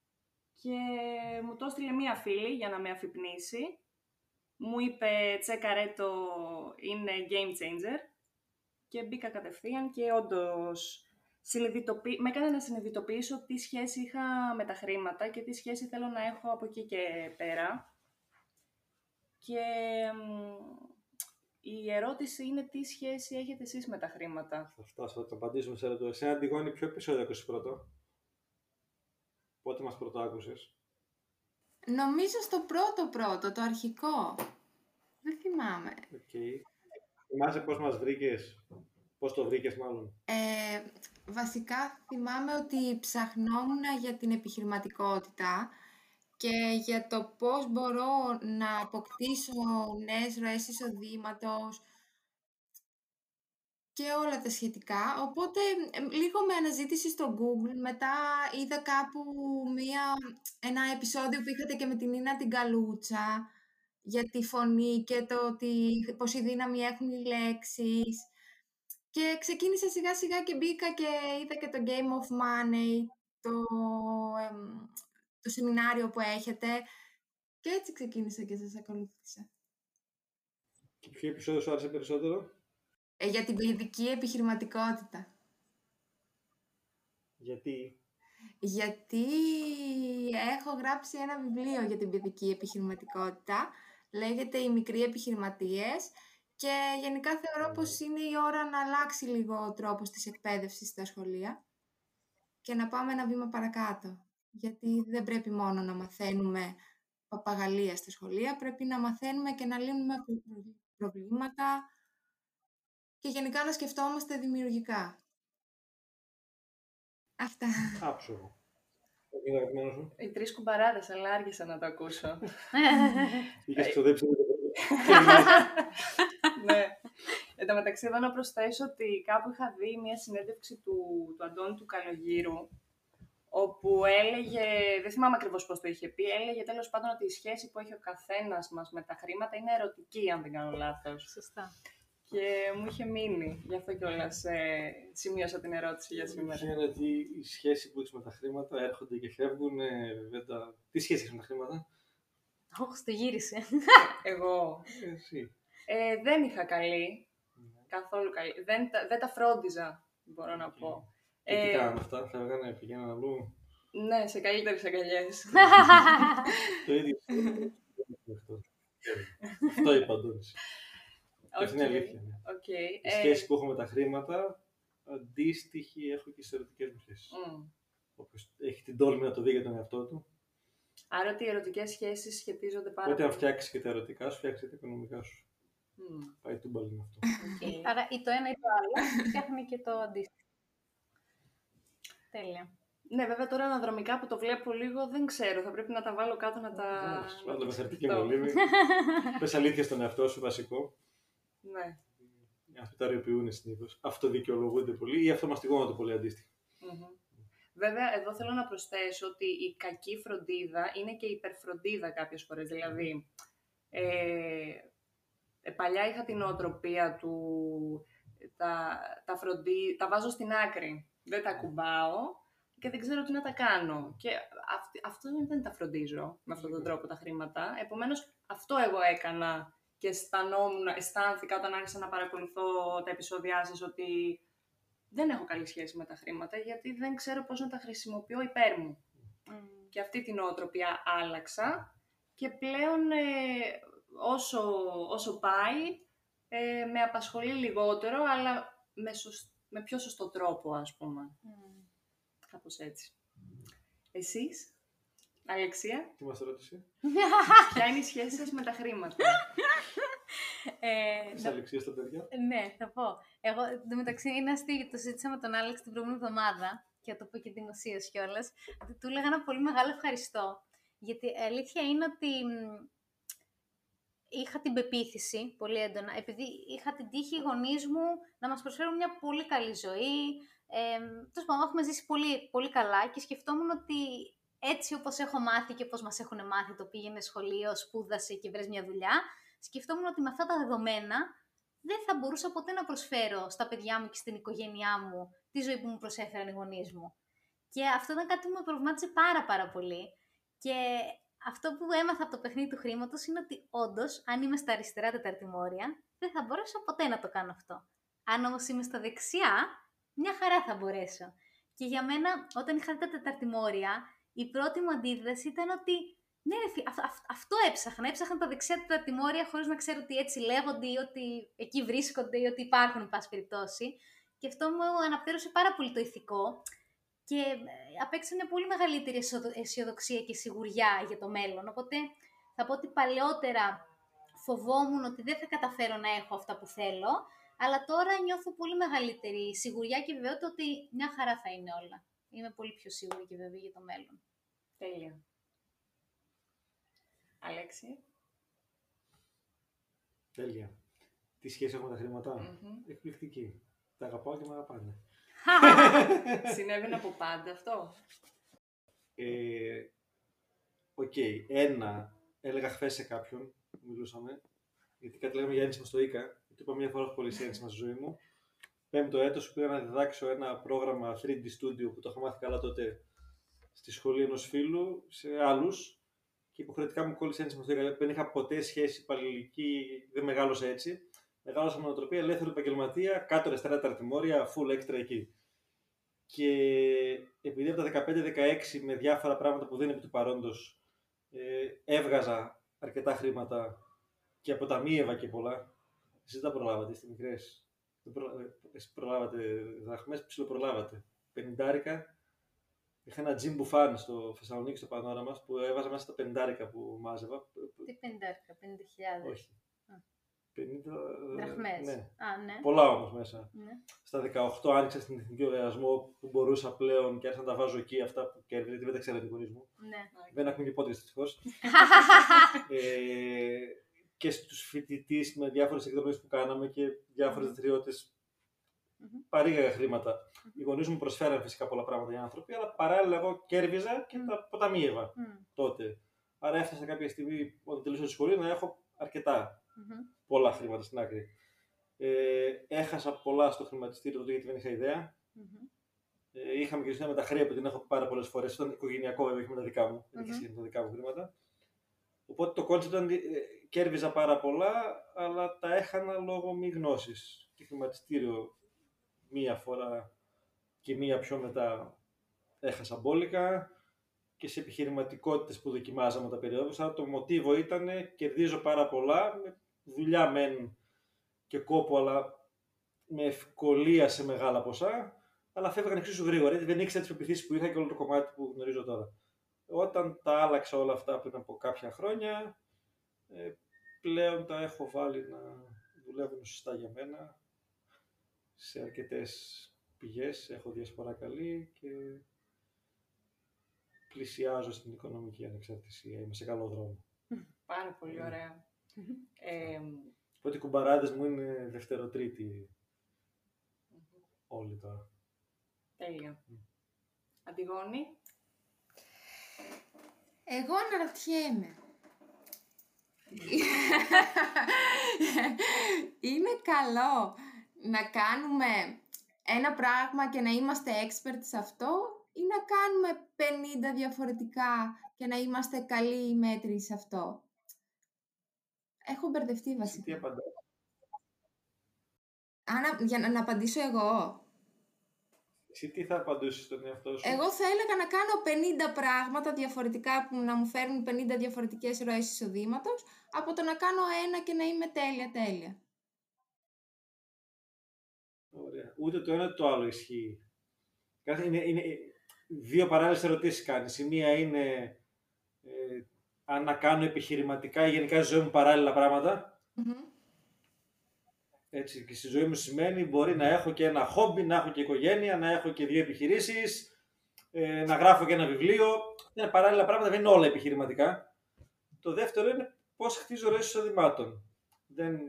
και μου το έστειλε μια φίλη για να με αφυπνήσει. Μου είπε τσέκαρε το, είναι game changer, και μπήκα κατευθείαν και όντως με έκανε να συνειδητοποιήσω τι σχέση είχα με τα χρήματα και τι σχέση θέλω να έχω από εκεί και πέρα. Και η ερώτηση είναι τι σχέση έχετε εσείς με τα χρήματα. Θα φτάσω, θα το απαντήσουμε σε λεπτό. Εσένα, Αντιγόνη, ποιο επεισόδιο άκουσες πρώτο? Πότε μας πρώτο άκουσες? Νομίζω στο πρώτο, το αρχικό. Δεν θυμάμαι. Okay. Θυμάσαι πώς μας βρήκες? Πώς το βρήκες μάλλον? Βασικά θυμάμαι ότι ψαχνόμουν για την επιχειρηματικότητα και για το πώς μπορώ να αποκτήσω νέες ροές εισοδήματος και όλα τα σχετικά. Οπότε λίγο με αναζήτηση στο Google, μετά είδα κάπου ένα επεισόδιο που είχατε και με την Νίνα την Καλούτσα για τη φωνή και το ότι πόση δύναμη έχουν οι λέξεις. Και ξεκίνησα σιγά σιγά και μπήκα και είδα και το Game of Money, το σεμινάριο που έχετε. Και έτσι ξεκίνησα και σας ακολούθησα. Και ποιο επεισόδιο σου άρεσε περισσότερο? Για την κλειδική επιχειρηματικότητα. Γιατί? Γιατί έχω γράψει ένα βιβλίο για την κλειδική επιχειρηματικότητα. Λέγεται «Οι μικροί επιχειρηματίες». Και γενικά θεωρώ πως είναι η ώρα να αλλάξει λίγο ο τρόπος της εκπαίδευσης στα σχολεία και να πάμε ένα βήμα παρακάτω. Γιατί δεν πρέπει μόνο να μαθαίνουμε παπαγαλία στα σχολεία, πρέπει να μαθαίνουμε και να λύνουμε προβλήματα και γενικά να σκεφτόμαστε δημιουργικά. Αυτά. Άψογο. Οι τρεις κουμπαράδες, αλλά άργησα να το ακούσω. Είχες ξοδέψει το ναι. Εν τω μεταξύ, εδώ να προσθέσω ότι κάπου είχα δει μια συνέντευξη του Αντώνη του Καλογύρου, όπου έλεγε, δεν θυμάμαι ακριβώς πώς το είχε πει, έλεγε τέλος πάντων ότι η σχέση που έχει ο καθένας μας με τα χρήματα είναι ερωτική, αν δεν κάνω λάθος. Σωστά. Και μου είχε μείνει, γι' αυτό κιόλας σημείωσα την ερώτηση για σήμερα. Ξέρω ότι η σχέση που έχεις με τα χρήματα έρχονται και φεύγουν, τι σχέση έχεις με τα χρήματα? Όχι, το γύρισε. Εγώ. Εσύ. Δεν είχα καλή. Mm. Καθόλου καλή. Δεν τα φρόντιζα, μπορώ να πω. Και τι κάνανε αυτά, θα έβγανε, πηγαίνανε αλλού. Ναι, σε καλύτερες αγκαλιές. Το ίδιο. Αυτό είπα, Αντώνης. Αυτή είναι αλήθεια. Η σχέση που έχω με τα χρήματα, αντίστοιχη έχω και σε ερωτικές μου σχέσεις. Όποιος έχει την τόλμη να το δει για τον εαυτό του. Άρα ότι οι ερωτικές σχέσεις σχετίζονται πάρα πολύ. Όταν φτιάξεις και τα ερωτικά σου, φτιάξεις και τα οικονομικά σου. Πάει τούμπαλι με αυτό. Okay. Άρα ή το ένα ή το άλλο, φτιάχνει και το αντίστοιχο. Τέλεια. Ναι, βέβαια τώρα αναδρομικά που το βλέπω λίγο δεν ξέρω. Θα πρέπει να τα βάλω κάτω να τα. Βάλω το πεθαρτική μολύβι. Πες αλήθεια στον εαυτό σου, βασικό. Ναι. Αυτοί τα ρεποιούν συνήθως. Αυτοδικαιολογούνται πολύ ή αυτομαστιγώνονται πολύ αντίστοιχα. Βέβαια, εδώ θέλω να προσθέσω ότι η κακή φροντίδα είναι και η υπερφροντίδα κάποιες φορές. Δηλαδή, παλιά είχα την νοοτροπία του τα βάζω στην άκρη, δεν τα κουμπάω και δεν ξέρω τι να τα κάνω. Και αυτό δεν τα φροντίζω με αυτόν τον τρόπο τα χρήματα. Επομένως, αυτό εγώ έκανα και αισθάνθηκα όταν άρχισα να παρακολουθώ τα επεισόδια σας ότι δεν έχω καλή σχέση με τα χρήματα γιατί δεν ξέρω πώς να τα χρησιμοποιώ υπέρ μου. Mm. Και αυτή την νοοτροπία άλλαξα και πλέον όσο πάει με απασχολεί λιγότερο, αλλά με πιο σωστό τρόπο, ας πούμε. Mm. Κάπως έτσι. Εσείς, Αλεξία? Τι μας ρώτησε? Ποια είναι η σχέση σας με τα χρήματα? Της Αλεξίας τα παιδιά. Ναι, θα πω. Εγώ, εντωμεταξύ, είναι αστείο, το συζήτησα με τον Άλεξ την προηγούμενη εβδομάδα και θα το πω και δημοσίως κιόλας, ότι του έλεγα ένα πολύ μεγάλο ευχαριστώ. Γιατί η αλήθεια είναι ότι είχα την πεποίθηση πολύ έντονα, επειδή είχα την τύχη οι γονείς μου να μας προσφέρουν μια πολύ καλή ζωή. Τέλος πάντων, έχουμε ζήσει πολύ, πολύ καλά και σκεφτόμουν ότι έτσι όπως έχω μάθει και όπως μας έχουν μάθει, το πήγαινε σχολείο, σπούδασε και βρες μια δουλειά, σκεφτόμουν ότι με αυτά τα δεδομένα δεν θα μπορούσα ποτέ να προσφέρω στα παιδιά μου και στην οικογένειά μου τη ζωή που μου προσέφεραν οι γονείς μου. Και αυτό ήταν κάτι που με προβλημάτισε πάρα πολύ. Και αυτό που έμαθα από το παιχνίδι του χρήματος είναι ότι όντως, αν είμαι στα αριστερά τεταρτημόρια, δεν θα μπορέσω ποτέ να το κάνω αυτό. Αν όμως είμαι στα δεξιά, μια χαρά θα μπορέσω. Και για μένα, όταν είχα τα τεταρτημόρια, η πρώτη μου αντίδραση ήταν ότι ναι, αυτό έψαχνα. Έψαχνα τα δεξιά τεταρτημόρια χωρίς να ξέρω ότι έτσι λέγονται ή ότι εκεί βρίσκονται ή ότι υπάρχουν, εν πάση περιπτώσει. Και αυτό μου αναπτύρωσε πάρα πολύ το ηθικό. Και απέκτησε μια πολύ μεγαλύτερη αισιοδοξία και σιγουριά για το μέλλον. Οπότε θα πω ότι παλαιότερα φοβόμουν ότι δεν θα καταφέρω να έχω αυτά που θέλω, αλλά τώρα νιώθω πολύ μεγαλύτερη σιγουριά και βεβαιότητα ότι μια χαρά θα είναι όλα. Είμαι πολύ πιο σίγουρη και βέβαιη για το μέλλον. Τέλεια. Αλέξη. Τέλεια. Τι σχέση έχω με τα χρήματα. Mm-hmm. Εκπληκτική. Τα αγαπάω και με αγαπάνε. Συνέβαινε από πάντα αυτό. Οκ. Ένα, έλεγα χθες σε κάποιον που μιλούσαμε, γιατί κάτι λέγαμε για ένσημα στο ΙΚΑ, και είπα μια φορά έχω πολύ ένσημα στη ζωή μου. Πέμπτο έτος που πήγα να διδάξω ένα πρόγραμμα 3D Studio που το είχα μάθει καλά τότε στη σχολή ενός φίλου, σε άλλους, και υποχρεωτικά μου κόλλησε ένσημα στο ΙΚΑ. Δεν είχα ποτέ σχέση υπαλληλική, δεν μεγάλωσα έτσι. Μεγάλωσα με νοοτροπία, ελεύθερο επαγγελματία, κάτω αριστερά τεταρτημόρια, full extra εκεί. Και επειδή από τα 15-16 με διάφορα πράγματα που δεν είναι επί του παρόντος έβγαζα αρκετά χρήματα και αποταμίευα και πολλά, εσείς δεν τα προλάβατε, είστε μικρές. Εσείς προλάβατε δραχμές, ψιλοπρολάβατε. 50 είχα ένα gym μπουφάν στο Θεσσαλονίκη, στο Πανόραμα μας, που έβαζα μέσα στα 50 που μάζευα. Τι 50, 50.000. Όχι. 50 δραχμές. Ναι. Ναι. Πολλά όμως μέσα. Ναι. Στα 18 άνοιξα στην Εθνική Λογαριασμό που μπορούσα πλέον και άρχισα να τα βάζω εκεί αυτά που κέρδιζα, γιατί δεν τα ξέρω την γονείς μου. Ναι. Δεν ακούμε και πότε δυστυχώς. Και στους φοιτητές με διάφορες εκδρομές που κάναμε και διάφορες δραστηριότητες παρήγαγα χρήματα. Οι γονείς μου προσφέραν φυσικά πολλά πράγματα για άνθρωποι, αλλά παράλληλα εγώ κέρδιζα και τα αποταμίευα τότε. Άρα έφτασα κάποια στιγμή όταν τελείωσα τη σχολή να έχω αρκετά. Πολλά χρήματα στην άκρη. Έχασα πολλά στο χρηματιστήριο τότε γιατί δεν είχα ιδέα. Είχαμε και ζητήσει με τα χρέη που την έχω πάρα πολλές φορές. Ήταν οικογενειακό, βέβαια, με τα δικά μου. Δεν είχε σχέση με τα δικά μου χρήματα. Οπότε το κόνσεπτ ήταν κέρδιζα πάρα πολλά, αλλά τα έχανα λόγω μη γνώσης. Και χρηματιστήριο μία φορά και μία πιο μετά έχασα μπόλικα. Και σε επιχειρηματικότητες που δοκιμάζαμε τα περιόδους. Αλλά το μοτίβο ήταν κερδίζω πάρα πολλά. Δουλειά μεν και κόπο, αλλά με ευκολία σε μεγάλα ποσά. Αλλά φεύγαν εξίσου γρήγορα, γιατί δεν ήξερα τις πεποιθήσεις που είχα και όλο το κομμάτι που γνωρίζω τώρα. Όταν τα άλλαξα όλα αυτά πριν από κάποια χρόνια, πλέον τα έχω βάλει να δουλεύουν σωστά για μένα. Σε αρκετές πηγές, έχω διασπορά καλή και πλησιάζω στην οικονομική ανεξαρτησία. Είμαι σε καλό δρόμο. Πάρα πολύ ωραία. Οπότε οι κουμπαράδες μου είναι δευτεροτρίτη όλοι τώρα. Τέλεια. Αντιγόνη. Εγώ αναρωτιέμαι. Είναι καλό να κάνουμε ένα πράγμα και να είμαστε experts σε αυτό ή να κάνουμε 50 διαφορετικά και να είμαστε καλοί μέτροι σε αυτό? Έχω μπερδευτεί βασικά. Για να απαντήσω εγώ. Εσύ τι θα απαντήσεις στον εαυτό σου? Εγώ θα έλεγα να κάνω 50 πράγματα διαφορετικά που να μου φέρουν 50 διαφορετικές ροές εισοδήματος, από το να κάνω ένα και να είμαι τέλεια. Ωραία. Ούτε το ένα το άλλο ισχύει. Είναι δύο παράλληλες ερωτήσεις κάνεις. Η μία είναι αν να κάνω επιχειρηματικά ή γενικά στη ζωή μου παράλληλα πράγματα. Mm-hmm. Έτσι, και στη ζωή μου σημαίνει μπορεί να έχω και ένα χόμπι, να έχω και οικογένεια, να έχω και δύο επιχειρήσεις, να γράφω και ένα βιβλίο. Είναι παράλληλα πράγματα, δεν είναι όλα επιχειρηματικά. Το δεύτερο είναι πώς χτίζω ροές εισοδημάτων.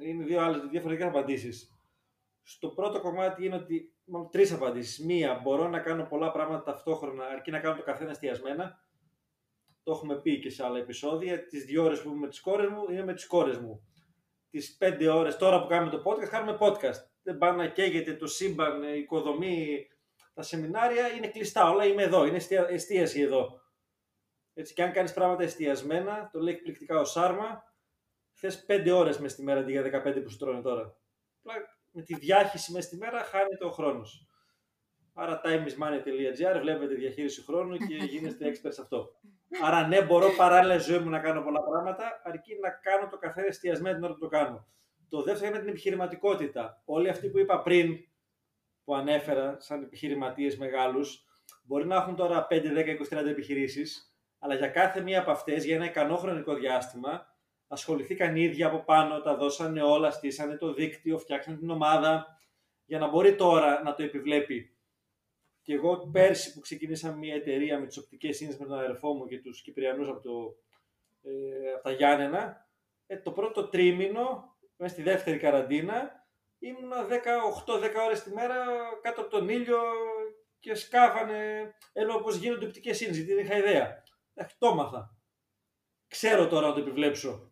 Είναι δύο άλλες διαφορετικές απαντήσεις. Στο πρώτο κομμάτι είναι ότι μάλλον τρεις απαντήσεις. Μία, μπορώ να κάνω πολλά πράγματα ταυτόχρονα, αρκεί να κάνω το καθένα εστιασμένα. Το έχουμε πει και σε άλλα επεισόδια. Τις 2 ώρες που είμαι με τις κόρες μου, είναι με τις κόρες μου. Τις 5 ώρες τώρα που κάνουμε το podcast, κάνουμε podcast. Δεν πάνε να καίγεται το σύμπαν, η οικοδομή, τα σεμινάρια, είναι κλειστά όλα. Είμαι εδώ, είναι εστίαση εδώ. Έτσι, και αν κάνεις πράγματα εστιασμένα, το λέει εκπληκτικά ο Σάρμα, θες 5 ώρες μες τη μέρα αντί για 15 που σου τρώνε τώρα. Με τη διάχυση μέσα στη μέρα χάνεται ο χρόνος. Άρα timeismoney.gr, βλέπετε διαχείριση χρόνου και γίνεστε expert σε αυτό. Άρα ναι, μπορώ παράλληλα ζωή μου να κάνω πολλά πράγματα, αρκεί να κάνω το καθένα εστιασμένο την ώρα που το κάνω. Το δεύτερο είναι την επιχειρηματικότητα. Όλοι αυτοί που είπα πριν, που ανέφερα σαν επιχειρηματίες μεγάλους, μπορεί να έχουν τώρα 5, 10, 20, 30 επιχειρήσεις, αλλά για κάθε μία από αυτές, για ένα ικανό χρονικό διάστημα, ασχοληθήκαν οι ίδιοι από πάνω, τα δώσανε όλα, στήσανε το δίκτυο, φτιάξανε την ομάδα, για να μπορεί τώρα να το επιβλέπει. Και εγώ πέρσι που ξεκινήσαμε μια εταιρεία με τις οπτικές ίνες με τον αδερφό μου και τους Κυπριανούς από τα Γιάννενα, το πρώτο τρίμηνο, μέσα στη δεύτερη καραντίνα, ήμουνα 18-10 ώρες τη μέρα κάτω από τον ήλιο και σκάβανε, ενώ όπως γίνονται οπτικές ίνες, γιατί δεν είχα ιδέα. Το μάθα. Ξέρω τώρα να το επιβλέψω.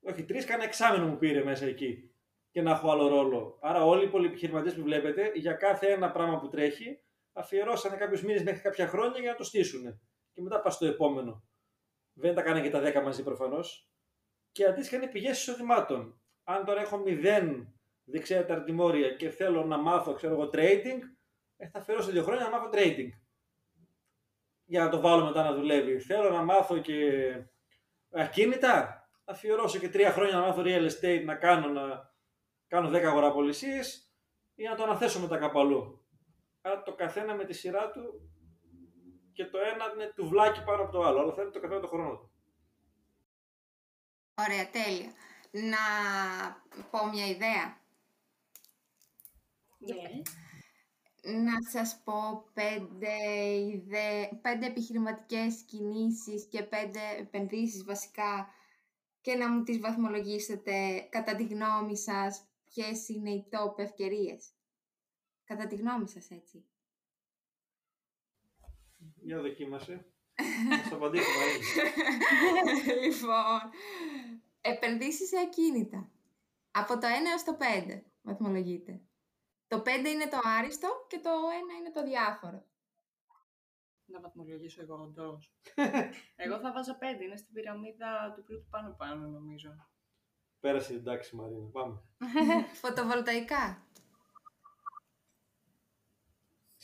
Όχι, 3, κάνα εξάμηνο μου πήρε μέσα εκεί και να έχω άλλο ρόλο. Άρα, όλοι οι πολυεπιχειρηματίες που βλέπετε, για κάθε ένα πράγμα που τρέχει, αφιερώσανε κάποιους μήνες μέχρι κάποια χρόνια για να το στήσουν. Και μετά πα στο επόμενο. Δεν τα κάνανε και τα 10 μαζί προφανώς. Και αντίστοιχα είναι πηγές εισοδημάτων. Αν τώρα έχω 0 δεξιά ταρτιμόρια και θέλω να μάθω, ξέρω εγώ, trading, θα αφιερώσω 2 χρόνια να μάθω trading. Για να το βάλω μετά να δουλεύει. Θέλω να μάθω και ακίνητα. Αφιερώσω και 3 χρόνια να μάθω real estate, να κάνω 10 αγοραπολισίες ή να το αναθέσω μετά κάπου αλλού. Άρα το καθένα με τη σειρά του και το ένα είναι τουβλάκι πάνω από το άλλο, αλλά θέλει το καθένα το χρόνο του. Ωραία, τέλεια. Να πω μια ιδέα. Yeah. Να σας πω 5 επιχειρηματικές κινήσεις και 5 επενδύσεις βασικά και να μου τις βαθμολογήσετε κατά τη γνώμη σας ποιες είναι οι top ευκαιρίες. Κατά τη γνώμη σας, έτσι. Για δοκίμασε. Θα σου απαντήσω, Μαρίνα. Λοιπόν, επενδύσεις σε ακίνητα. Από το 1 έως το 5 βαθμολογείται. Το 5 είναι το άριστο και το 1 είναι το διάφορο. Να βαθμολογήσω εγώ όντως. Εγώ θα βάζω 5, είναι στην πυραμίδα του πλούτου πάνω-πάνω νομίζω. Πέρασε την τάξη Μαρίνα, πάμε. Φωτοβολταϊκά.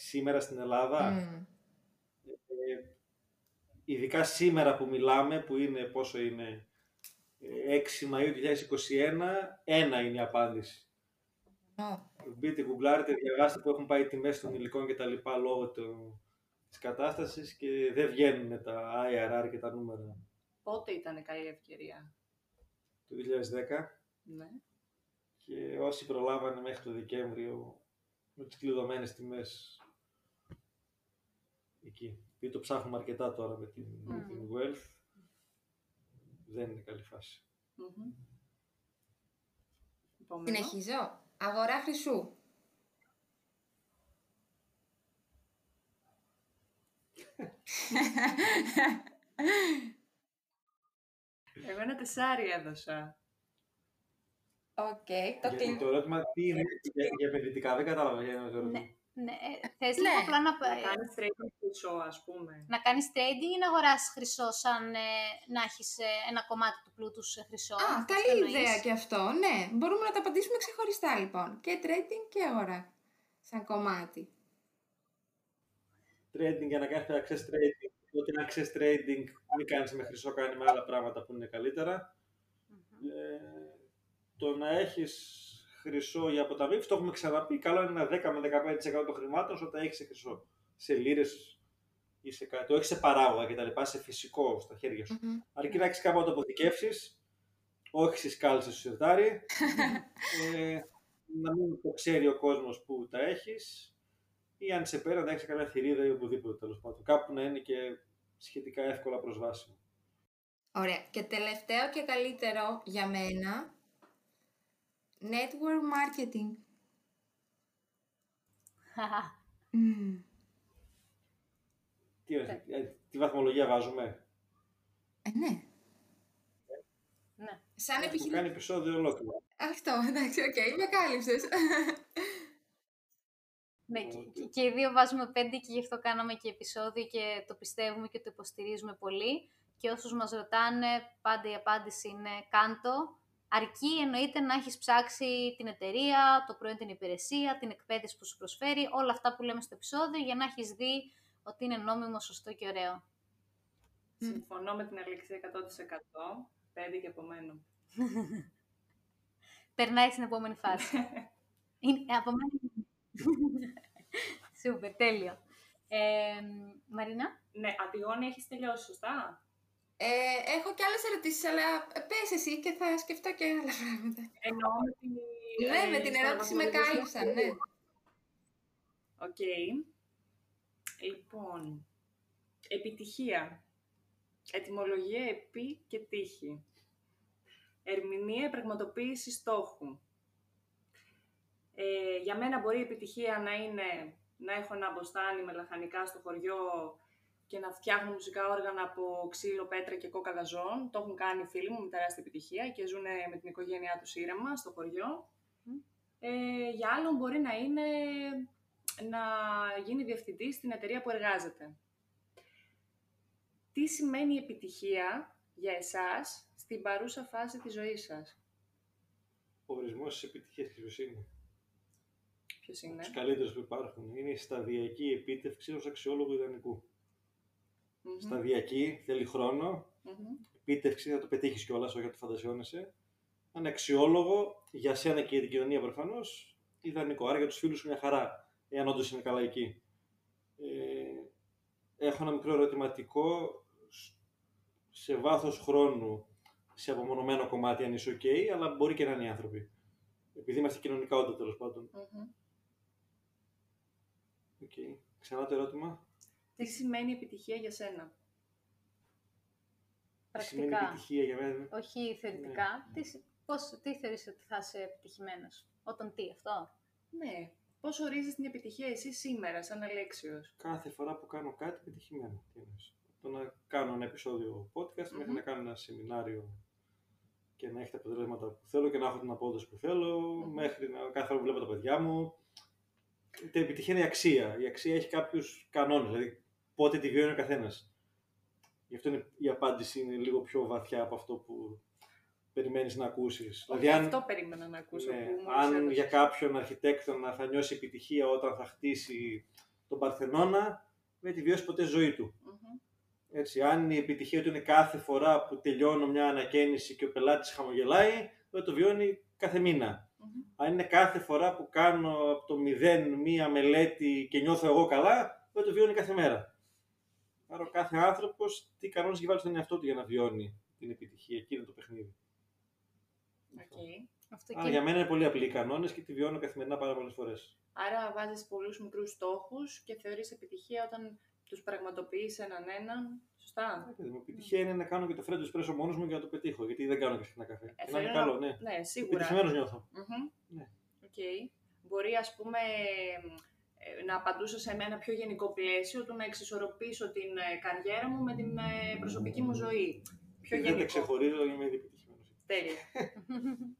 Σήμερα στην Ελλάδα, ειδικά σήμερα που μιλάμε, που είναι, πόσο είναι, 6 Μαΐου 2021, ένα είναι η απάντηση. Μπείτε, γκουγκλάρετε, διαβάστε που έχουν πάει τιμές των υλικών και τα λοιπά λόγω του της κατάστασης και δεν βγαίνουν τα IRR και τα νούμερα. Πότε ήταν καλή ευκαιρία? Το 2010. Ναι. Και όσοι προλάβανε μέχρι το Δεκέμβριο με τις κλειδωμένες τιμές εκεί. Ή το ψάχνουμε αρκετά τώρα με την Wealth. Δεν είναι καλή φάση. Mm-hmm. Συνεχίζω. Αγορά χρυσού. Εγώ ένα 4 έδωσα. Okay, το ερώτημα τι είναι για επενδυτικά, δεν κατάλαβα. Ναι, θες λίγο απλά να κάνεις trading χρυσό, ας πούμε. Να κάνεις trading ή να αγοράσεις χρυσό, σαν να έχεις ένα κομμάτι του πλούτου σε χρυσό. Α, καλή ιδέα και αυτό, ναι. Μπορούμε να τα απαντήσουμε ξεχωριστά, λοιπόν. Και trading και αγορά, σαν κομμάτι. Trading για να κάνεις access trading. Ότι access trading μην κάνεις με χρυσό, κάνει με άλλα πράγματα που είναι καλύτερα. Το να έχεις χρυσό για αποταμίευση, το έχουμε ξαναπεί. Καλό είναι ένα 10 με 15% των χρημάτων όταν έχεις σε χρυσό. Σε λίρες ή σε κάτι. Όχι σε παράγωγα και τα λοιπά, σε φυσικό στα χέρια σου. Αρκεί να έχεις κάπου να το αποθηκεύσεις, όχι στις κάλτσες σου σιρτάρι. Να μην το ξέρει ο κόσμος που τα έχεις. Ή αν σε πέρα να έχεις κάποια θηρίδα ή οπουδήποτε τέλος πάντων. Κάπου να είναι και σχετικά εύκολα προσβάσιμο. Ωραία. Και τελευταίο και καλύτερο για μένα. Network marketing. Τι βαθμολογία βάζουμε? Ναι. Σαν επιχειρηματία. Κάνει επεισόδιο ολόκληρο. Αυτό, εντάξει, οκ, με κάλυψες. Ναι, και οι δύο βάζουμε 5 και γι' αυτό κάναμε και επεισόδιο και το πιστεύουμε και το υποστηρίζουμε πολύ. Και όσους μας ρωτάνε, πάντα η απάντηση είναι κάντο. Αρκεί εννοείται να έχεις προψάξει την εταιρεία, το προϊόν, την υπηρεσία, την εκπαίδευση που σου προσφέρει, όλα αυτά που λέμε στο επεισόδιο για να έχεις δει ότι είναι νόμιμο, σωστό και ωραίο. Συμφωνώ με την Αλεξία 100%. 5 και απομένω. Περνάει στην επόμενη φάση. Απομένω. Σούπερ, τέλειο. Μαρίνα. Ναι, Αντιγόνη, έχεις τελειώσει, σωστά? Έχω και άλλες ερωτήσεις, αλλά πες εσύ και θα σκεφτώ και άλλα πράγματα. Εννοώ με την... Ναι, με την ερώτηση με κάλυψαν, ναι. Οκ. Λοιπόν, επιτυχία. Ετυμολογία, επί και τύχη. Ερμηνεία, πραγματοποίηση στόχου. Για μένα μπορεί η επιτυχία να είναι να έχω ένα μποστάνι με λαχανικά στο χωριό και να φτιάχνουν μουσικά όργανα από ξύλο, πέτρα και κόκαλα ζώων. Το έχουν κάνει φίλοι μου με τεράστια επιτυχία και ζουν με την οικογένειά τους ήρεμα στο χωριό. Για άλλον μπορεί να είναι να γίνει διευθυντής στην εταιρεία που εργάζεται. Τι σημαίνει επιτυχία για εσάς στην παρούσα φάση της ζωής σας? Ο ορισμός της επιτυχίας της ζωής μου. Ποιος είναι? Τους καλύτερους που υπάρχουν. Είναι η σταδιακή επίτευξη ως αξιόλογου ιδανικού. Σταδιακή, θέλει χρόνο, επίτευξη, θα το πετύχεις κιόλας, όχι να το φαντασιώνεσαι. Αναξιόλογο, για σένα και για την κοινωνία προφανώς, ιδανικό. Άρα για τους φίλους σου μια χαρά, εάν όντως είναι καλά εκεί. Έχω ένα μικρό ερωτηματικό, σε βάθος χρόνου, σε απομονωμένο κομμάτι αν είσαι ok, αλλά μπορεί και να είναι οι άνθρωποι. Επειδή είμαστε κοινωνικά όντα τέλος πάντων. Okay. Ξανά το ερώτημα. Τι σημαίνει επιτυχία για σένα? Πρακτικά. Σημαίνει επιτυχία για μένα. Όχι θεωρητικά. Ναι. Τι θεωρείς ότι θα είσαι επιτυχημένος? Όταν τι, αυτό? Ναι. Πώς ορίζεις την επιτυχία εσύ σήμερα, σαν Αλέξιος? Κάθε φορά που κάνω κάτι επιτυχημένο. Το να κάνω ένα επεισόδιο podcast, μέχρι να κάνω ένα σεμινάριο και να έχει τα αποτελέσματα που θέλω και να έχω την απόδοση που θέλω, μέχρι να κάθε φορά που βλέπω τα παιδιά μου. Η επιτυχία είναι η αξία. Η αξία έχει κάποιους κανόνες. Δηλαδή, πότε τη βιώνει ο καθένας. Γι' αυτό η απάντηση είναι λίγο πιο βαθιά από αυτό που περιμένεις να ακούσεις. Δηλαδή, αν, αυτό περίμενα να ακούσω. Ναι, αν για κάποιον αρχιτέκτονα θα νιώσει επιτυχία όταν θα χτίσει τον Παρθενώνα, δεν τη βιώσει ποτέ ζωή του. Έτσι, αν η επιτυχία του είναι κάθε φορά που τελειώνω μια ανακαίνιση και ο πελάτης χαμογελάει, δεν το βιώνει κάθε μήνα. Αν είναι κάθε φορά που κάνω από το 0 μία μελέτη και νιώθω εγώ καλά, δεν το βιώνει κάθε μέρα. Άρα ο κάθε άνθρωπος τι κανόνες βάλει στον εαυτό του για να βιώνει την επιτυχία, εκείνο το παιχνίδι. Άρα για μένα είναι πολύ απλοί οι κανόνες και τη βιώνω καθημερινά πάρα πολλές φορές. Άρα βάζεις πολλούς μικρούς στόχους και θεωρείς επιτυχία όταν τους πραγματοποιείς έναν. Σωστά. Η επιτυχία είναι να κάνω και το φρέντο εσπρέσο μόνος μου για να το πετύχω. Γιατί δεν κάνω και συχνά καφέ. Να είναι καλό, ναι. Ναι, σίγουρα. Επιτυχημένος νιώθω. Οκ. Μπορεί, ας πούμε, να απαντούσα σε ένα πιο γενικό πλαίσιο, του να εξισορροπήσω την καριέρα μου με την προσωπική μου ζωή. Πιο γενικό. Δεν ξεχωρίζω, είμαι ήδη επιτυχημένος. Τέλεια.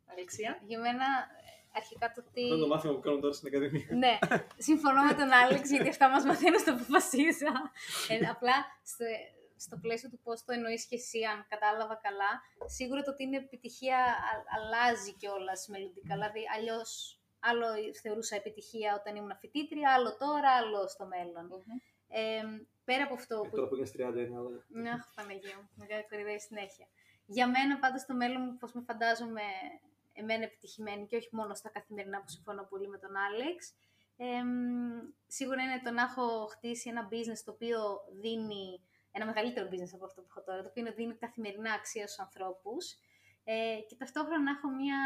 Αλεξία. Για μένα, αρχικά το τι. Αυτό το μάθημα που κάνω τώρα στην Ακαδημία. Ναι. Συμφωνώ με τον Άλεξ, γιατί αυτά μας μαθαίνω στο αποφασίζα. Απλά στο πλαίσιο του πώς το εννοείς και εσύ, αν κατάλαβα καλά, σίγουρα το ότι είναι επιτυχία αλλάζει κιόλας μελλοντικά. Δηλαδή, αλλιώς. Άλλο θεωρούσα επιτυχία όταν ήμουν φοιτήτρια, άλλο τώρα, άλλο στο μέλλον. Mm-hmm. Πέρα από αυτό. Τώρα που γίνεις 30 είναι άλλο. Αχ, Παναγία μου, με κορυδεύει συνέχεια. Για μένα, πάντως, το μέλλον μου, πώς με φαντάζομαι εμένα επιτυχημένη και όχι μόνο στα καθημερινά που συμφωνώ πολύ με τον Άλεξ, σίγουρα είναι το να έχω χτίσει ένα business το οποίο δίνει. Ένα μεγαλύτερο business από αυτό που έχω τώρα, το οποίο δίνει καθημερινά αξία στους ανθρώπους. Και ταυτόχρονα να έχω μια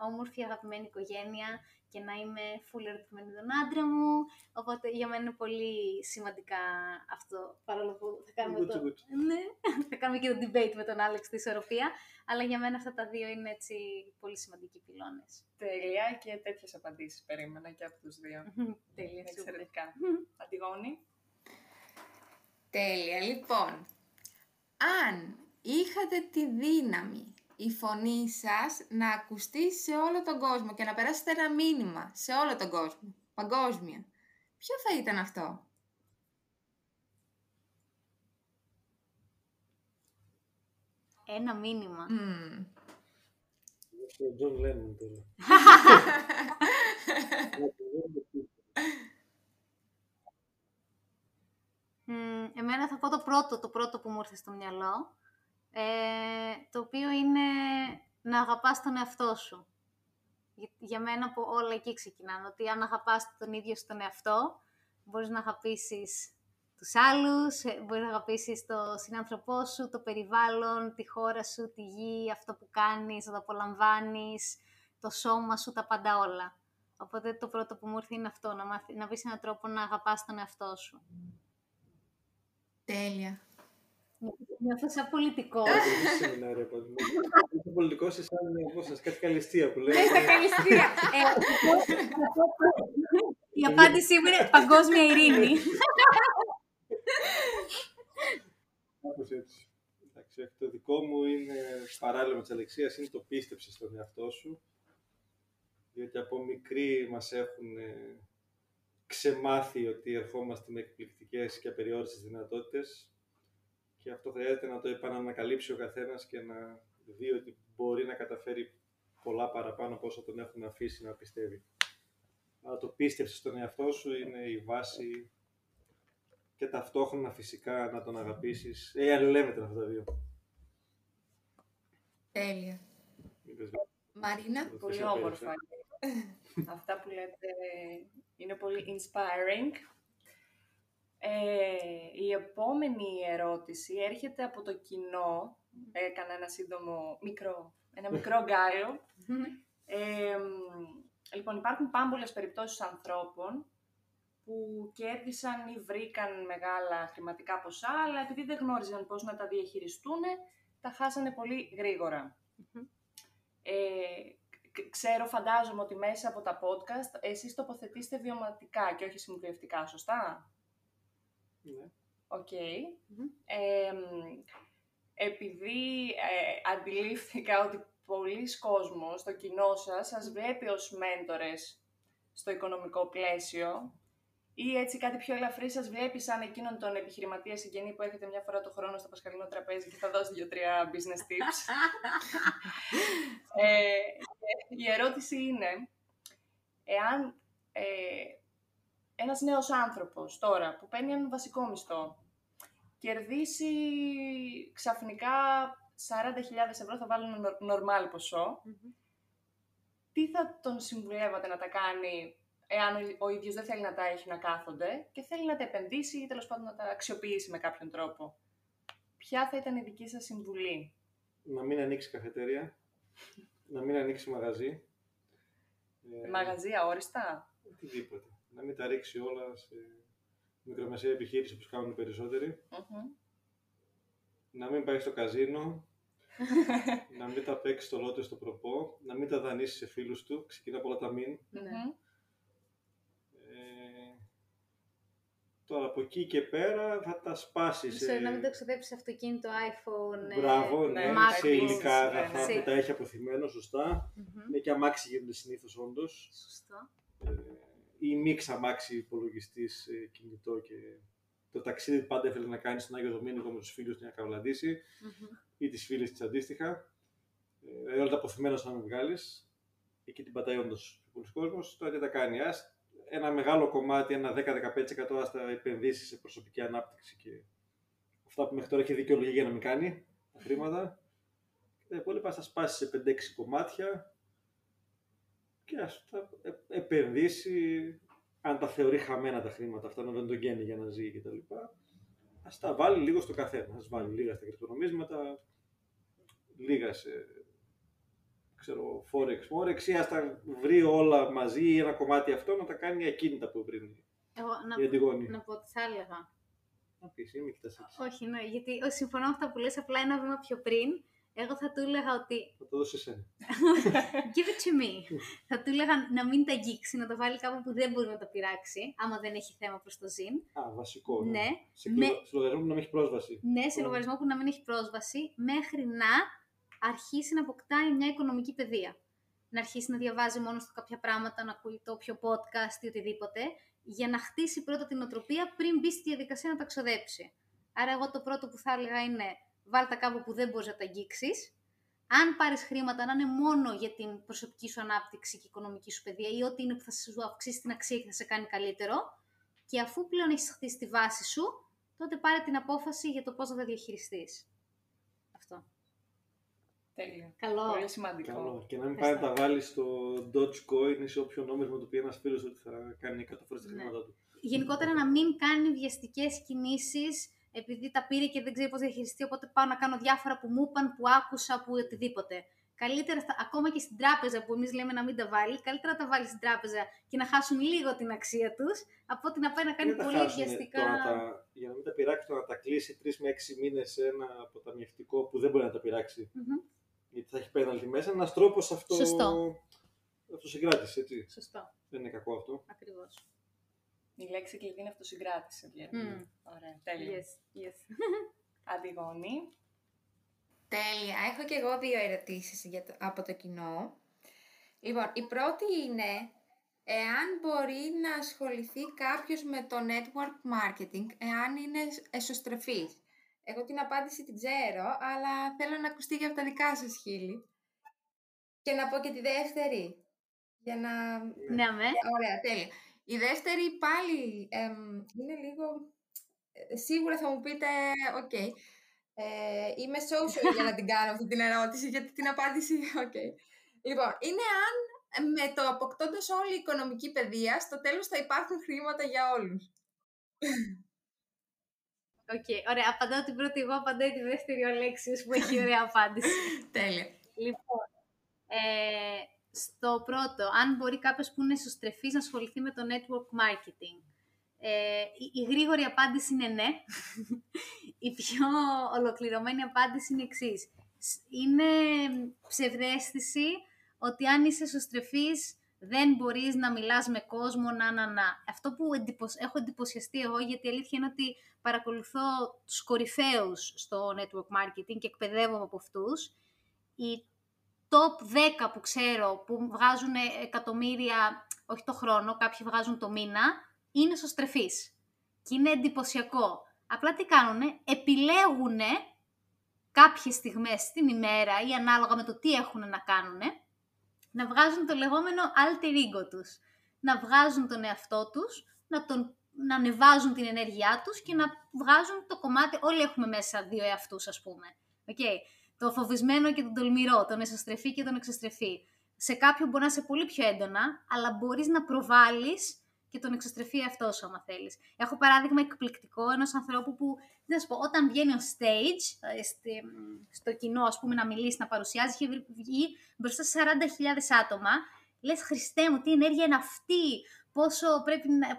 όμορφη αγαπημένη οικογένεια και να είμαι full ερωτημένη τον άντρα μου. Οπότε για μένα είναι πολύ σημαντικά αυτό. Παρόλο που θα κάνουμε, ναι, θα κάνουμε και το debate με τον Άλεξ τη ισορροπία. Αλλά για μένα αυτά τα δύο είναι έτσι πολύ σημαντικοί πυλώνες. Τέλεια, και τέτοιες απαντήσεις περίμενα και από τους δύο. Τέλεια, εξαιρετικά. Αντιγόνη. Τέλεια, λοιπόν. Αν είχατε τη δύναμη η φωνή σας να ακουστεί σε όλο τον κόσμο και να περάσετε ένα μήνυμα σε όλο τον κόσμο, παγκόσμια, ποιο θα ήταν αυτό? Ένα μήνυμα. John Lennon τώρα. Εμένα θα πω το πρώτο που μου ήρθε στο μυαλό. Το οποίο είναι να αγαπάς τον εαυτό σου. Για μένα από όλα εκεί ξεκινάνε, ότι αν αγαπάς τον ίδιο σου τον εαυτό, μπορείς να αγαπήσεις τους άλλους, μπορείς να αγαπήσεις τον συνάνθρωπό σου, το περιβάλλον, τη χώρα σου, τη γη, αυτό που κάνεις, το απολαμβάνεις, το σώμα σου, τα πάντα όλα. Οπότε το πρώτο που μου ήρθε είναι αυτό, να βρεις έναν τρόπο να αγαπάς τον εαυτό σου. Τέλεια. Νιώθω σαν πολιτικός. Είσαι πολιτικός ή σαν κάτι καλλιστεία που λέει. Ναι, στα καλλιστεία. Η απάντησή μου είναι παγκόσμια ειρήνη. Κάπως έτσι. Εντάξει, το δικό μου είναι παράλληλο με της Αλεξίας, είναι το πίστεψε στον εαυτό σου. Διότι από μικροί μας έχουν ξεμάθει ότι ερχόμαστε με εκπληκτικές και απεριόριστες δυνατότητες. Και αυτό χρειάζεται να το επανανακαλύψει ο καθένας και να δει ότι μπορεί να καταφέρει πολλά παραπάνω από όσο τον έχουν αφήσει να πιστεύει. Αλλά το πίστευση στον εαυτό σου είναι η βάση και ταυτόχρονα φυσικά να τον αγαπήσεις. Αλληλέμετρα αυτά τα δύο. Τέλεια. Μαρίνα, πολύ όμορφα. Αυτά που λέτε είναι πολύ inspiring. Η επόμενη ερώτηση έρχεται από το κοινό. Έκανα ένα σύντομο μικρό γκάλο. Λοιπόν, υπάρχουν πάμπολες περιπτώσεις ανθρώπων που κέρδισαν ή βρήκαν μεγάλα χρηματικά ποσά, αλλά επειδή δεν γνώριζαν πώς να τα διαχειριστούν, τα χάσανε πολύ γρήγορα. Ξέρω, φαντάζομαι ότι μέσα από τα podcast εσείς τοποθετήσετε βιωματικά και όχι συμβουλευτικά, σωστά? Ναι. Okay. Mm-hmm. Επειδή αντιλήφθηκα ότι πολλοί κόσμος, το κοινό σας βλέπει ως μέντορες στο οικονομικό πλαίσιο ή έτσι κάτι πιο ελαφρύ σας βλέπει σαν εκείνον τον επιχειρηματία συγγενή που έρχεται μια φορά το χρόνο στο πασχαλινό τραπέζι και θα δώσει 2-3 business tips. Η ερώτηση είναι, εάν ένας νέος άνθρωπος τώρα που παίρνει έναν βασικό μισθό, κερδίσει ξαφνικά 40.000 ευρώ, θα βάλω ένα νορμάλ ποσό, mm-hmm. Τι θα τον συμβουλεύατε να τα κάνει εάν ο ίδιος δεν θέλει να τα έχει να κάθονται και θέλει να τα επενδύσει ή τέλος πάντων να τα αξιοποιήσει με κάποιον τρόπο? Ποια θα ήταν η δική σας συμβουλή? Να μην ανοίξει καφετέρια, να μην ανοίξει μαγαζί. Μαγαζί αόριστα. Οτιδήποτε. Να μην τα ρίξει όλα σε μικρομεσαία επιχείρηση όπως κάνουν οι περισσότεροι. Mm-hmm. Να μην πάει στο καζίνο. Να μην τα παίξει στο λότο στο προπό. Να μην τα δανείσει σε φίλους του. Ξεκινά από όλα τα μην. Mm-hmm. Τώρα από εκεί και πέρα θα τα σπάσεις. Ξέρω να μην το ξοδέψεις αυτοκίνητο, iPhone, μπράβο, ναι, Mac, σε υλικά αγαθά που τα έχει αποθυμένο, σωστά. Mm-hmm. Ναι, και αμάξι γίνονται συνήθως όντως. Σωστό. Ή μίξ αμάξι, υπολογιστής, κινητό και... Το ταξίδι που πάντα ήθελε να κάνει στον Άγιο Δομήνικο με τους φίλους του να καβλαντήσει ή τις φίλες της αντίστοιχα. Όλα τα αποθυμένα σου να με βγάλεις. Εκεί την πατάει όντως πολλοί κόσμος. Τώρα τι τα κάνει. Ένα μεγάλο κομμάτι, ένα 10-15% ας τα επενδύσει σε προσωπική ανάπτυξη και αυτά που μέχρι τώρα έχει δικαιολογία για να μην κάνει τα χρήματα. Και τα υπόλοιπα θα σπάσει σε 5-6 κομμάτια και ας τα επενδύσει. Αν τα θεωρεί χαμένα τα χρήματα αυτά, να δεν τον καίνει για να ζει κτλ. Ας τα βάλει λίγο στο καθένα. Ας βάλει λίγα στα κρυπτονομίσματα, λίγα σε forex, ή ας τα βρει όλα μαζί ή ένα κομμάτι αυτό να τα κάνει ακίνητα που πριν. Εγώ να πω τι θα έλεγα. Να πεις, ή μη κοιτάς έτσι. Όχι, ναι, γιατί συμφωνώ με αυτά που λες, απλά ένα βήμα πιο πριν. Εγώ θα του έλεγα ότι... Θα το δώσω εσένα. Give it to me. Θα του έλεγα να μην τα αγγίξει, να το βάλει κάπου που δεν μπορεί να το πειράξει, άμα δεν έχει θέμα προς το ζήν. Α, βασικό. Ναι. Ναι. Σε λογαριασμό που να μην έχει πρόσβαση. Ναι, σε λογαριασμό που να μην έχει πρόσβαση, μέχρι να αρχίσει να αποκτάει μια οικονομική παιδεία. Να αρχίσει να διαβάζει μόνο του κάποια πράγματα, να ακούει το πιο podcast ή οτιδήποτε, για να χτίσει πρώτα την οτροπία πριν μπει στη διαδικασία να τα ξοδέψει. Άρα, εγώ το πρώτο που θα έλεγα είναι. Βάλ τα κάπου που δεν μπορείς να τα αγγίξεις. Αν πάρεις χρήματα, να είναι μόνο για την προσωπική σου ανάπτυξη και οικονομική σου παιδεία ή ό,τι είναι που θα σου αυξήσει την αξία και θα σε κάνει καλύτερο. Και αφού πλέον έχεις χτίσει τη βάση σου, τότε πάρε την απόφαση για το πώς θα τα διαχειριστείς. Αυτό. Τέλεια. Καλό. Πολύ σημαντικό. Καλό. Και να μην πάρει να τα βάλει στο Dogecoin ή σε όποιο νόμισμα το πει ένας φίλος ότι θα κάνει 100 φορές τα χρήματά του. Γενικότερα να μην κάνει βιαστικές κινήσεις. Επειδή τα πήρε και δεν ξέρει πώς διαχειριστεί, οπότε πάω να κάνω διάφορα που μου είπαν, που άκουσα, που οτιδήποτε. Καλύτερα, ακόμα και στην τράπεζα που εμείς λέμε να μην τα βάλει, καλύτερα να τα βάλει στην τράπεζα και να χάσουν λίγο την αξία τους, από ότι να πάει να κάνει πολύ βιαστικά. Για να μην τα πειράξει, το να τα κλείσει 3 με 6 μήνες σε ένα αποταμιευτικό που δεν μπορεί να τα πειράξει, γιατί θα έχει πέναλτι μέσα, ένας τρόπος αυτοσυγκράτηση, έτσι. Σωστό. Δεν είναι κακό αυτό. Ακριβώς. Η λέξη κλειδί είναι αυτοσυγκράτηση, βλέπουμε. Ωραία, τέλεια. Yes, yes. Αντιγόνη. Τέλεια. Έχω και εγώ 2 ερωτήσεις από το κοινό. Λοιπόν, η πρώτη είναι, εάν μπορεί να ασχοληθεί κάποιος με το network marketing, εάν είναι εσωστρεφής. Εγώ την απάντηση την ξέρω, αλλά θέλω να ακουστεί για τα δικά σας χείλη. Και να πω και τη δεύτερη. Για να... Ναι, με. Ωραία, τέλεια. Η δεύτερη πάλι είναι λίγο, σίγουρα θα μου πείτε, okay. Είμαι social για να την κάνω αυτή την ερώτηση, γιατί την απάντηση, okay. Λοιπόν, είναι αν με το αποκτώντας όλη η οικονομική παιδεία, στο τέλος θα υπάρχουν χρήματα για όλους. Okay, ωραία, απαντάω την πρώτη εγώ, απαντάει τη δεύτερη ο Αλέξιος που έχει ωραία απάντηση. Τέλεια. Λοιπόν, στο πρώτο, αν μπορεί κάποιος που είναι εσωστρεφής να ασχοληθεί με το network marketing. Η γρήγορη απάντηση είναι ναι. Η πιο ολοκληρωμένη απάντηση είναι εξής. Είναι ψευδαίσθηση ότι αν είσαι εσωστρεφής δεν μπορείς να μιλάς με κόσμο, να. Αυτό που έχω εντυπωσιαστεί εγώ, γιατί η αλήθεια είναι ότι παρακολουθώ τους κορυφαίους στο network marketing και εκπαιδεύομαι από αυτούς. Top 10 που ξέρω, που βγάζουν εκατομμύρια, όχι το χρόνο, κάποιοι βγάζουν το μήνα, είναι εσωστρεφείς. Και είναι εντυπωσιακό. Απλά τι κάνουνε, επιλέγουν κάποιες στιγμές στην ημέρα ή ανάλογα με το τι έχουν να κάνουνε, να βγάζουν το λεγόμενο alter ego τους. Να βγάζουν τον εαυτό τους, να ανεβάζουν την ενέργειά τους και να βγάζουν το κομμάτι, όλοι έχουμε μέσα 2 εαυτούς ας πούμε. Okay. Το φοβισμένο και τον τολμηρό, τον εσωστρεφή και τον εξωστρεφή. Σε κάποιον μπορεί να είσαι πολύ πιο έντονα, αλλά μπορείς να προβάλλεις και τον εξωστρεφή εαυτό σου, άμα θέλεις. Έχω παράδειγμα εκπληκτικό ενός ανθρώπου που, δεν θα πω, όταν βγαίνει on stage, στο κοινό, ας πούμε, να μιλήσει, να παρουσιάζει, είχε βγει μπροστά σε 40.000 άτομα. Λες, Χριστέ μου, τι ενέργεια είναι αυτή,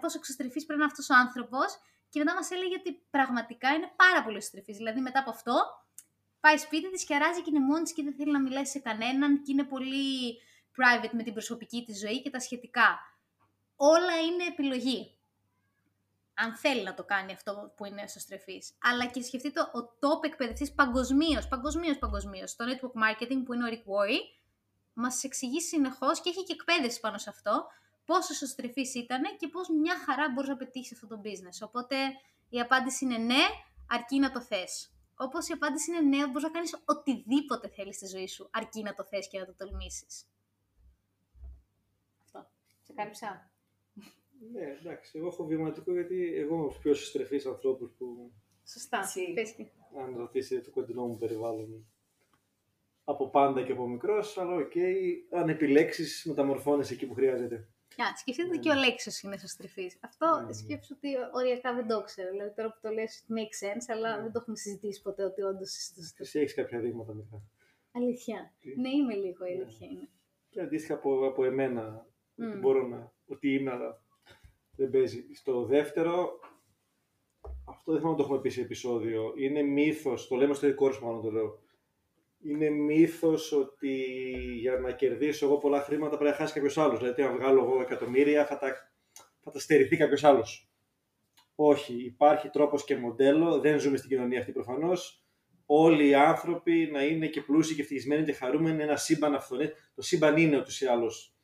πόσο εξωστρεφής πρέπει να είναι αυτός ο άνθρωπος. Και μετά μας έλεγε ότι πραγματικά είναι πάρα πολύ εσωστρεφής. Δηλαδή, μετά από αυτό. Πάει σπίτι της και αράζει και είναι μόνη της και δεν θέλει να μιλάει σε κανέναν και είναι πολύ private με την προσωπική της ζωή και τα σχετικά. Όλα είναι επιλογή. αν θέλει να το κάνει αυτό που είναι εσωστρεφής. Αλλά και σκεφτείτε ο top εκπαιδευτής παγκοσμίως. Το network marketing που είναι ο Rick Woy μας εξηγεί συνεχώς και έχει και εκπαίδευση πάνω σε αυτό, πόσο εσωστρεφής ήταν και πώς μια χαρά μπορείς να πετύχεις αυτό το business. Οπότε η απάντηση είναι ναι, αρκεί να το θες. Όπως η απάντηση είναι ναι, μπορείς να κάνεις οτιδήποτε θέλεις στη ζωή σου, αρκεί να το θες και να το τολμήσεις. Αυτό. Σε κάλυψα. Ναι, εντάξει. Εγώ έχω βιωματικό γιατί εγώ είμαι από τους πιο εσωστρεφείς ανθρώπους που. Σωστά. Αν ρωτήσετε το κοντινό μου περιβάλλον. Από πάντα και από μικρός, αλλά οκ, αν επιλέξεις, μεταμορφώνεσαι εκεί που χρειάζεται. Σκεφτείτε και ο Αλέξιος είναι εσωστρεφής. Αυτό σκέψου ότι οριακά δεν το ξέρω. Δηλαδή τώρα που το λες, makes sense, αλλά δεν το έχουμε συζητήσει ποτέ ότι όντως είσαι εσωστρεφής. Εσύ έχεις κάποια δείγματα μετά. Αλήθεια. Ναι, είμαι λίγο, η αλήθεια είναι. Και αντίστοιχα από εμένα, ότι είμαι, αλλά δεν παίζει. Στο δεύτερο, αυτό δεν θέλω να το έχουμε πει σε επεισόδιο. Είναι μύθος, το λέμε στο δικό σου μάλλον το λέω. Είναι μύθος ότι για να κερδίσω εγώ πολλά χρήματα πρέπει να χάσει κάποιος άλλος. Δηλαδή, αν βγάλω εγώ εκατομμύρια, θα τα στερηθεί κάποιος άλλος. Όχι, υπάρχει τρόπος και μοντέλο. Δεν ζούμε στην κοινωνία αυτή προφανώς. Όλοι οι άνθρωποι να είναι και πλούσιοι και ευτυχισμένοι και χαρούμενοι, ένα σύμπαν αυθονές. Το σύμπαν είναι ούτως ή άλλως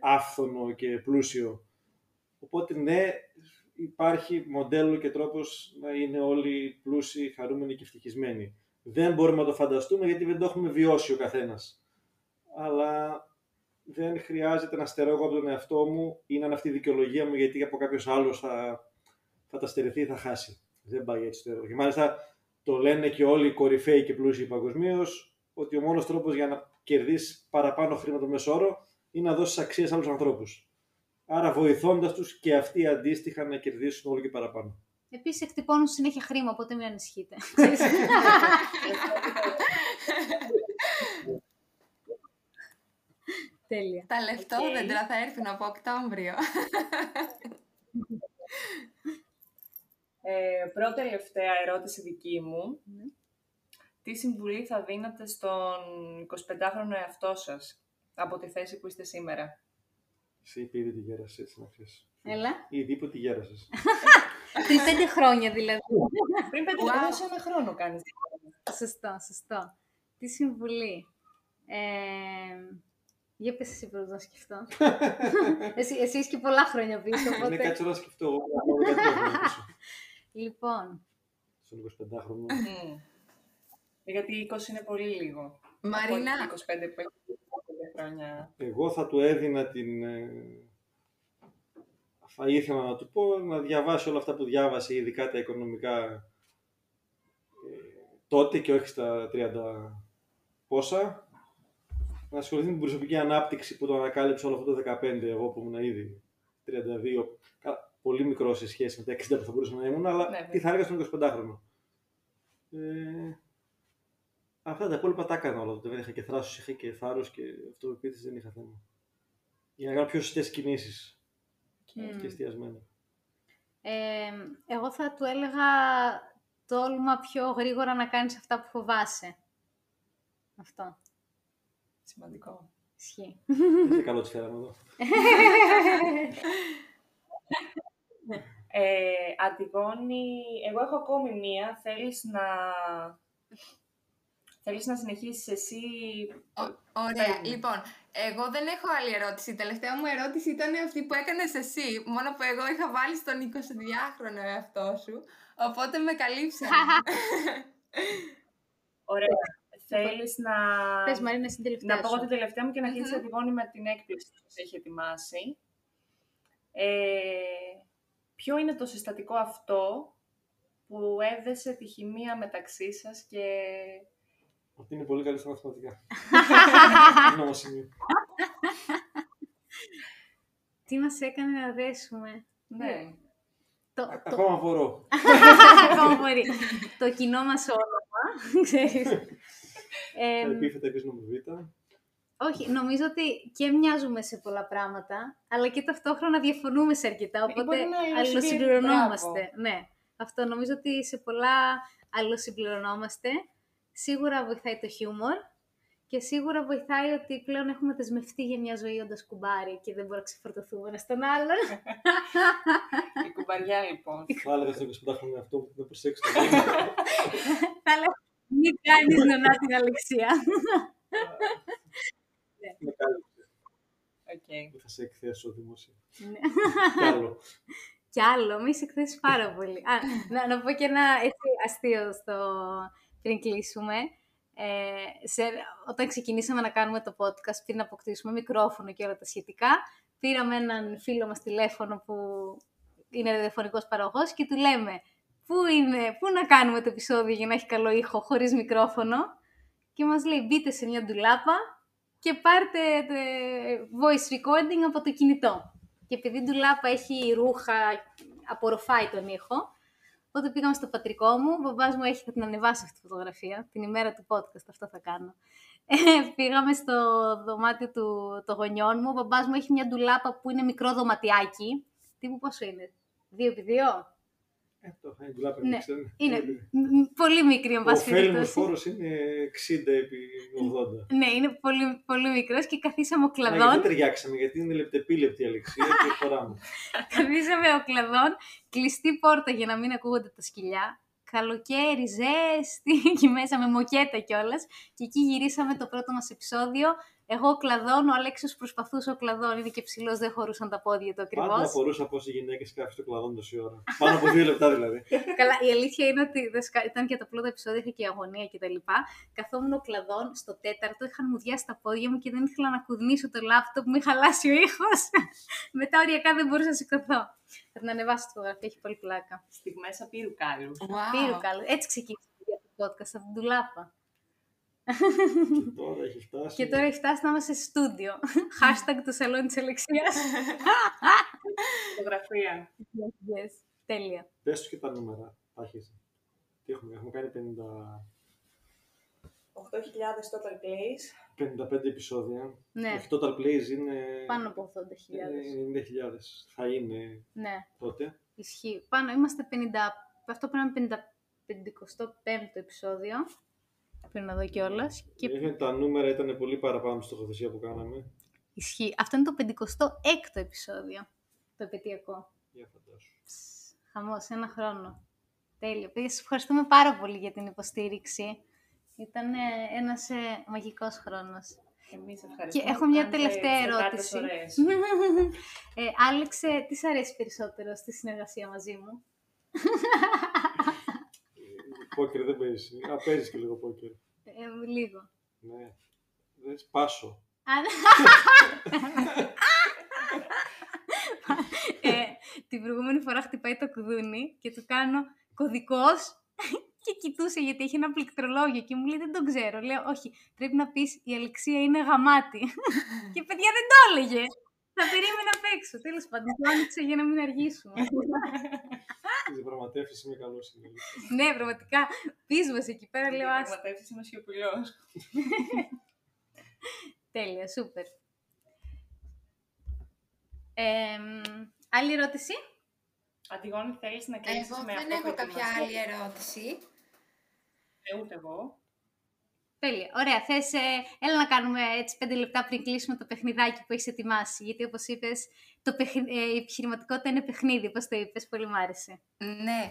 άφθονο και πλούσιο. Οπότε ναι, υπάρχει μοντέλο και τρόπος να είναι όλοι πλούσιοι, χαρούμενοι και ευτυχισμένοι. Δεν μπορούμε να το φανταστούμε γιατί δεν το έχουμε βιώσει ο καθένας. Αλλά δεν χρειάζεται να στερώ εγώ από τον εαυτό μου ή να είναι αυτή η δικαιολογία μου γιατί από κάποιος άλλος θα τα στερεθεί ή θα χάσει. Δεν πάει έτσι το έργο. Και μάλιστα το λένε και όλοι οι κορυφαίοι και πλούσιοι παγκοσμίως ότι ο μόνος τρόπος για να κερδίσεις παραπάνω χρήματα μέσο όρο είναι να δώσεις αξία σε άλλους ανθρώπους. Άρα βοηθώντας τους και αυτοί αντίστοιχα να κερδίσουν όλο και παραπάνω. Επίσης, εκτυπώνουν συνέχεια χρήμα, οπότε μην ανησυχείτε. Τέλεια. Τα λεφτόδεντρα θα έρθουν από Οκτώβριο. Πρώτη τελευταία ερώτηση δική μου. Τι συμβουλή θα δίνατε στον 25χρονο εαυτό σας από τη θέση που είστε σήμερα? Εσύ είπε ήδη τη γέρασή της να πιέσαι. Έλα. Ήδη είπε ότι γέρασες. Πριν 5 χρόνια δηλαδή. Πριν 5 χρόνια, όσο ένα χρόνο κάνεις. Σωστό. Τι συμβουλή. Για πες εσύ πρώτα να σκεφτώ. Εσύ είσαι και πολλά χρόνια πίσω. Είναι κάτσε να σκεφτώ. Λοιπόν. Στον 25χρονο. Γιατί 20 είναι πολύ λίγο. Μαρίνα. 25 που έχει 25 χρόνια. Εγώ θα του έδινα την... Θα ήθελα να του πω να διαβάσει όλα αυτά που διάβασε, ειδικά τα οικονομικά τότε και όχι στα 30 πόσα. Να ασχοληθεί με την προσωπική ανάπτυξη που το ανακάλυψε όλο αυτό το 15, εγώ που ήμουν ήδη 32, πολύ μικρό σε σχέση με τα 60 που θα μπορούσα να ήμουν, αλλά τι θα έλεγα στον 25χρονο. Αυτά τα υπόλοιπα τα έκανα όλα, δεν είχα και θράσος, είχα και θάρρος και αυτοπεποίθηση δεν είχα θέμα. Για να κάνω πιο σωστές κινήσεις. Και εστιασμένα. Εγώ θα του έλεγα τόλμα πιο γρήγορα να κάνεις αυτά που φοβάσαι. Αυτό. Σημαντικό. Ισχύει. Είσαι καλό της φέραμε εδώ. Αντιγόνη, εγώ έχω ακόμη μία. Θέλεις να συνεχίσεις εσύ... Ωραία. Λοιπόν, εγώ δεν έχω άλλη ερώτηση. Η τελευταία μου ερώτηση ήταν αυτή που έκανες εσύ. Μόνο που εγώ είχα βάλει στον 22χρονο εαυτό σου. Οπότε με καλύψαμε. Ωραία. Θέλεις να... Πες Μαρίνα, εσύ την τελευταία σου. Να πω την τελευταία μου και να κλείσεις Αντιγόνη με την έκπληξη που σε έχει ετοιμάσει. Ποιο είναι το συστατικό αυτό που έδεσε τη χημεία μεταξύ σας και... Αυτή είναι πολύ καλή στα μαθηματικά. Τι μας έκανε να δέσουμε. Ναι. Ακόμα μπορώ. Ακόμα μπορεί. Το κοινό μας όνομα, ξέρεις. Επίθετα επίσης νομιβήτα. Όχι, νομίζω ότι και μοιάζουμε σε πολλά πράγματα, αλλά και ταυτόχρονα διαφωνούμε σε αρκετά, οπότε αλληλοσυμπληρωνόμαστε. Ναι, αυτό νομίζω ότι σε πολλά αλληλοσυμπληρωνόμαστε. Σίγουρα βοηθάει το χιούμορ και σίγουρα βοηθάει ότι πλέον έχουμε δεσμευτεί για μια ζωή όντας κουμπάρι και δεν μπορούμε να ξεφορτωθούμε ένας τον άλλον. κουμπαριά, λοιπόν. Θα έλεγα στα 25 χρόνια αυτό που με προσέξει. Θα έλεγα, μην κάνεις νονά την Αλεξία. Με κάλυψε. Οκ. Θα σε εκθέσω δημόσια. Κι άλλο, μη σε εκθέσεις πάρα πολύ. Να πω και ένα αστείο πριν κλείσουμε. Όταν ξεκινήσαμε να κάνουμε το podcast, πριν αποκτήσουμε μικρόφωνο και όλα τα σχετικά, πήραμε έναν φίλο μας τηλέφωνο που είναι ραδιοφωνικός παραγωγός και του λέμε πού να κάνουμε το επεισόδιο για να έχει καλό ήχο χωρίς μικρόφωνο, και μας λέει μπείτε σε μια ντουλάπα και πάρτε voice recording από το κινητό. Και επειδή η ντουλάπα έχει ρούχα, απορροφάει τον ήχο. Οπότε πήγαμε στο πατρικό μου, ο μπαμπάς μου έχει, θα την ανεβάσω αυτή τη φωτογραφία, την ημέρα του podcast, αυτό θα κάνω. Πήγαμε στο δωμάτιο των γονιών μου, ο μπαμπάς μου έχει μια ντουλάπα που είναι μικρό δωματιάκι. Τύπου πόσο είναι, 2x2? Το χάνει ντουλάπα, ναι. Είναι πολύ μικρή, εν πάση περιπτώσει. Ο ωφέλιμος χώρος είναι 60x80. Ναι, είναι πολύ, πολύ μικρός και καθίσαμε ο κλαδόν. Δεν ταιριάξαμε, γιατί είναι λεπτεπίλεπτη η Αλεξία και χωρά μου. Καθίσαμε ο κλαδόν, κλειστή πόρτα για να μην ακούγονται τα σκυλιά. Καλοκαίρι, ζέστη, εκεί μέσα με μοκέτα κιόλας. Και εκεί γυρίσαμε το πρώτο μας επεισόδιο. Εγώ ο κλαδόν, ο Αλέξιος προσπαθούσε ο κλαδόν. Είναι και ψηλός, δεν χωρούσαν τα πόδια του ακριβώς. Πάντα χωρούσα πόσοι γυναίκες κάποιος το κλαδόν τόση ώρα. Πάνω από 2 λεπτά δηλαδή. Καλά, η αλήθεια είναι ότι ήταν και τα πρώτα επεισόδια, είχα και αγωνία κτλ. Καθόμουν ο κλαδόν στο 4ο, είχαν μου διάσει τα πόδια μου και δεν ήθελα να κουδνήσω το λάπτοπ, μου είχε χαλάσει ο ήχος. Μετά οριακά δεν μπορούσα να σηκωθώ. Θα την ανεβάσω τη φωτογραφία, έχει πολύ πλάκα. Στιγμές απείρου κάλου. Wow. Πήρου κάλου. Έτσι ξεκίνησε το podcast, από την ντουλάπα. Και τώρα έχει φτάσει. Και τώρα έχει φτάσει να είμαστε σε στούντιο. Hashtag το σαλόνι της Αλεξίας. Φωτογραφία. Yes. Τέλεια. Πες του και τα νούμερα. Τι έχουμε κάνει 50... 8.000 total plays. 55 επεισόδια. Ναι. Total plays είναι... Πάνω από 80.000. 90.000 θα είναι, ναι, τότε. Ισχύει. Πάνω, είμαστε 50... Αυτό πρέπει να είναι 55ο επεισόδιο. Πριν να δω κιόλας. Και... Τα νούμερα ήταν πολύ παραπάνω στο χωθεσία που κάναμε. Ισχύει. Αυτό είναι το 56ο επεισόδιο. Το επαιτειακό. Για φαντάσου. Χαμός, 1 χρόνο. Τέλειο. Σας ευχαριστούμε πάρα πολύ για την υποστήριξη. Ήταν ένας μαγικός χρόνος. Εμείς ευχαριστούμε. Και έχω μια τελευταία ερώτηση. Άλεξε, τι σ' αρέσει περισσότερο στη συνεργασία μαζί μου? Πόκερ δεν παίζεις. Παίζεις και λίγο πόκερ. Λίγο. Ναι. Δεν σπάσω. Την προηγούμενη φορά χτυπάει το κουδούνι και του κάνω κωδικός. Και κοιτούσε γιατί έχει ένα πληκτρολόγιο και μου λέει δεν το ξέρω. Λέω όχι, πρέπει να πεις η Αλεξία είναι γαμάτη. Και παιδιά δεν το έλεγε. Θα περίμενα απ' έξω. Τέλος πάντων, το άνοιξα για να μην αργήσουμε. Τις πραγματεύσεις είμαι καλός. Ναι, πραγματικά. Πεις μας εκεί πέρα, λέω άστα. Πραγματεύσεις είμαι σιωπηλός. Τέλεια, σούπερ. Άλλη ερώτηση. Αντιγόνη, θέλεις να κλείσεις με αυτό? Εγώ δεν έχω κάποια άλλη ερώτηση. Ούτε εγώ. Τέλεια. Ωραία. Θες, έλα να κάνουμε έτσι 5 λεπτά πριν κλείσουμε το παιχνιδάκι που έχεις ετοιμάσει. Γιατί όπως είπες, η επιχειρηματικότητα είναι παιχνίδι, όπως το είπες. Πολύ μ' άρεσε. Ναι.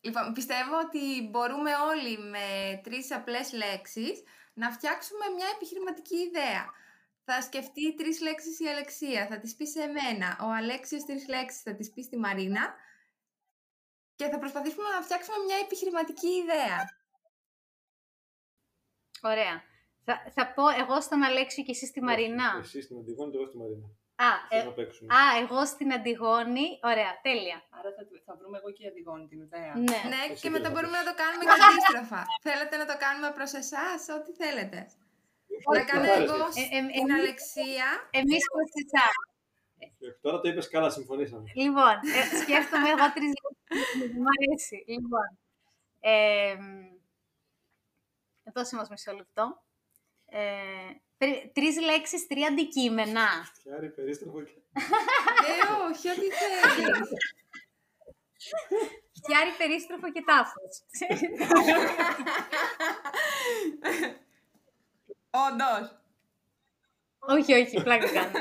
Λοιπόν, πιστεύω ότι μπορούμε όλοι με 3 απλές λέξεις να φτιάξουμε μια επιχειρηματική ιδέα. Θα σκεφτεί 3 λέξεις η Αλεξία, θα τις πει σε εμένα. Ο Αλέξιος 3 λέξεις θα τις πει στη Μαρίνα. Και θα προσπαθήσουμε να φτιάξουμε μια επιχειρηματική ιδέα. Ωραία. Θα πω εγώ στον Αλέξιο και εσύ στη Μαρίνα. Εσύ στην Αντιγόνη και εγώ στη Μαρίνα. Εγώ στην Αντιγόνη. Ωραία, τέλεια. Άρα θα βρούμε εγώ και η Αντιγόνη την ιδέα. Ναι, ναι, και μετά μπορούμε να το κάνουμε και αντίστροφα. Θέλετε να το κάνουμε προς εσάς, ό,τι θέλετε. Να κάνω εγώ στην Αλεξία. Εμείς προς εσάς. Τώρα το είπες καλά, συμφωνήσαμε. Λοιπόν, σκέφτομαι εγώ 3 λέξεις. Μου αρέσει. Λοιπόν, δώσε μας μισό λεπτό. 3 λέξεις, 3 αντικείμενα. Φτιάρι, περίστροφο. Όχι, ό,τι θέλεις. Φτιάρι, περίστροφο και τάφος. Όντως. Όχι, πλάκα κάνω.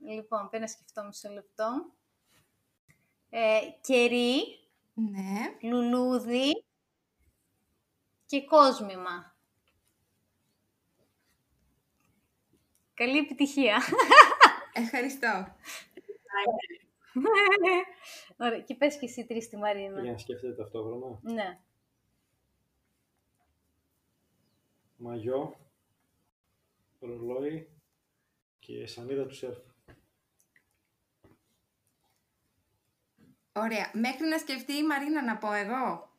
Λοιπόν, πρέπει να σκεφτώ μισό λεπτό. Κερί, ναι. Λουλούδι και κόσμημα. Καλή επιτυχία. Ευχαριστώ. Ωραία, και πες και εσύ τρεις στη Μαρίνα. Για να σκέφτεται ταυτόχρονα. Ναι. Μαγιό, ρολόι και σανίδα του σερφ. Ωραία. Μέχρι να σκεφτεί η Μαρίνα να πω εγώ.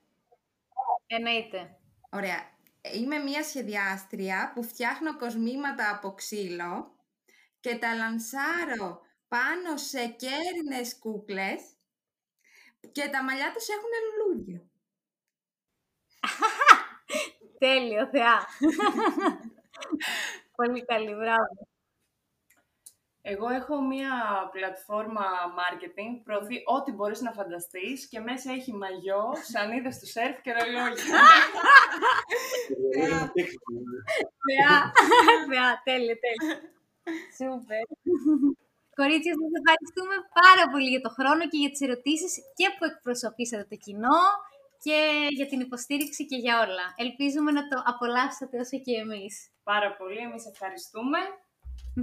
Εννοείται. Ωραία. Είμαι μία σχεδιάστρια που φτιάχνω κοσμήματα από ξύλο και τα λανσάρω πάνω σε κέρινες κούκλες και τα μαλλιά τους έχουν λουλούδια. Τέλειο, θεά. Πολύ καλή, μπράβο. Εγώ έχω μία πλατφόρμα marketing, προωθεί ό,τι μπορείς να φανταστείς και μέσα έχει μαγιό, σανίδες του σερφ και ρολόγια. Θεά, τέλειο, τέλειο. Σούπερ. Κορίτσια, σας ευχαριστούμε πάρα πολύ για το χρόνο και για τις ερωτήσεις και που εκπροσωπήσατε το κοινό και για την υποστήριξη και για όλα. Ελπίζουμε να το απολαύσατε όσο και εμείς. Πάρα πολύ, εμείς ευχαριστούμε.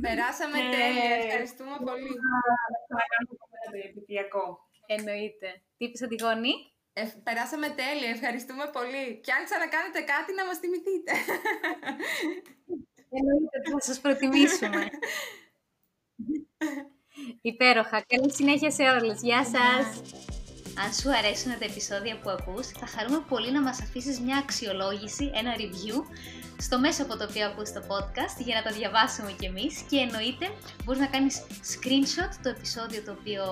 Περάσαμε τέλεια, ευχαριστούμε πολύ. Θα κάνουμε το επιτυχιακό. Εννοείται. Τύπης Αντιγόνη. Περάσαμε τέλεια, ευχαριστούμε πολύ. Και αν ξανακάνετε κάτι να μας θυμηθείτε. Εννοείται, θα σας προτιμήσουμε. Υπέροχα. Καλή συνέχεια σε όλους. Γεια σας. Αν σου αρέσουν τα επεισόδια που ακούς, θα χαρούμε πολύ να μας αφήσεις μια αξιολόγηση, ένα review, στο μέσο από το οποίο ακούς το podcast, για να το διαβάσουμε κι εμείς. Και εννοείται, μπορείς να κάνεις screenshot το επεισόδιο το οποίο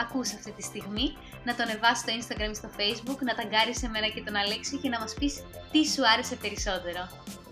ακούς αυτή τη στιγμή, να το ανεβάσεις στο Instagram ή στο Facebook, να ταγκάρεις εμένα και τον Αλέξη και να μας πεις τι σου άρεσε περισσότερο.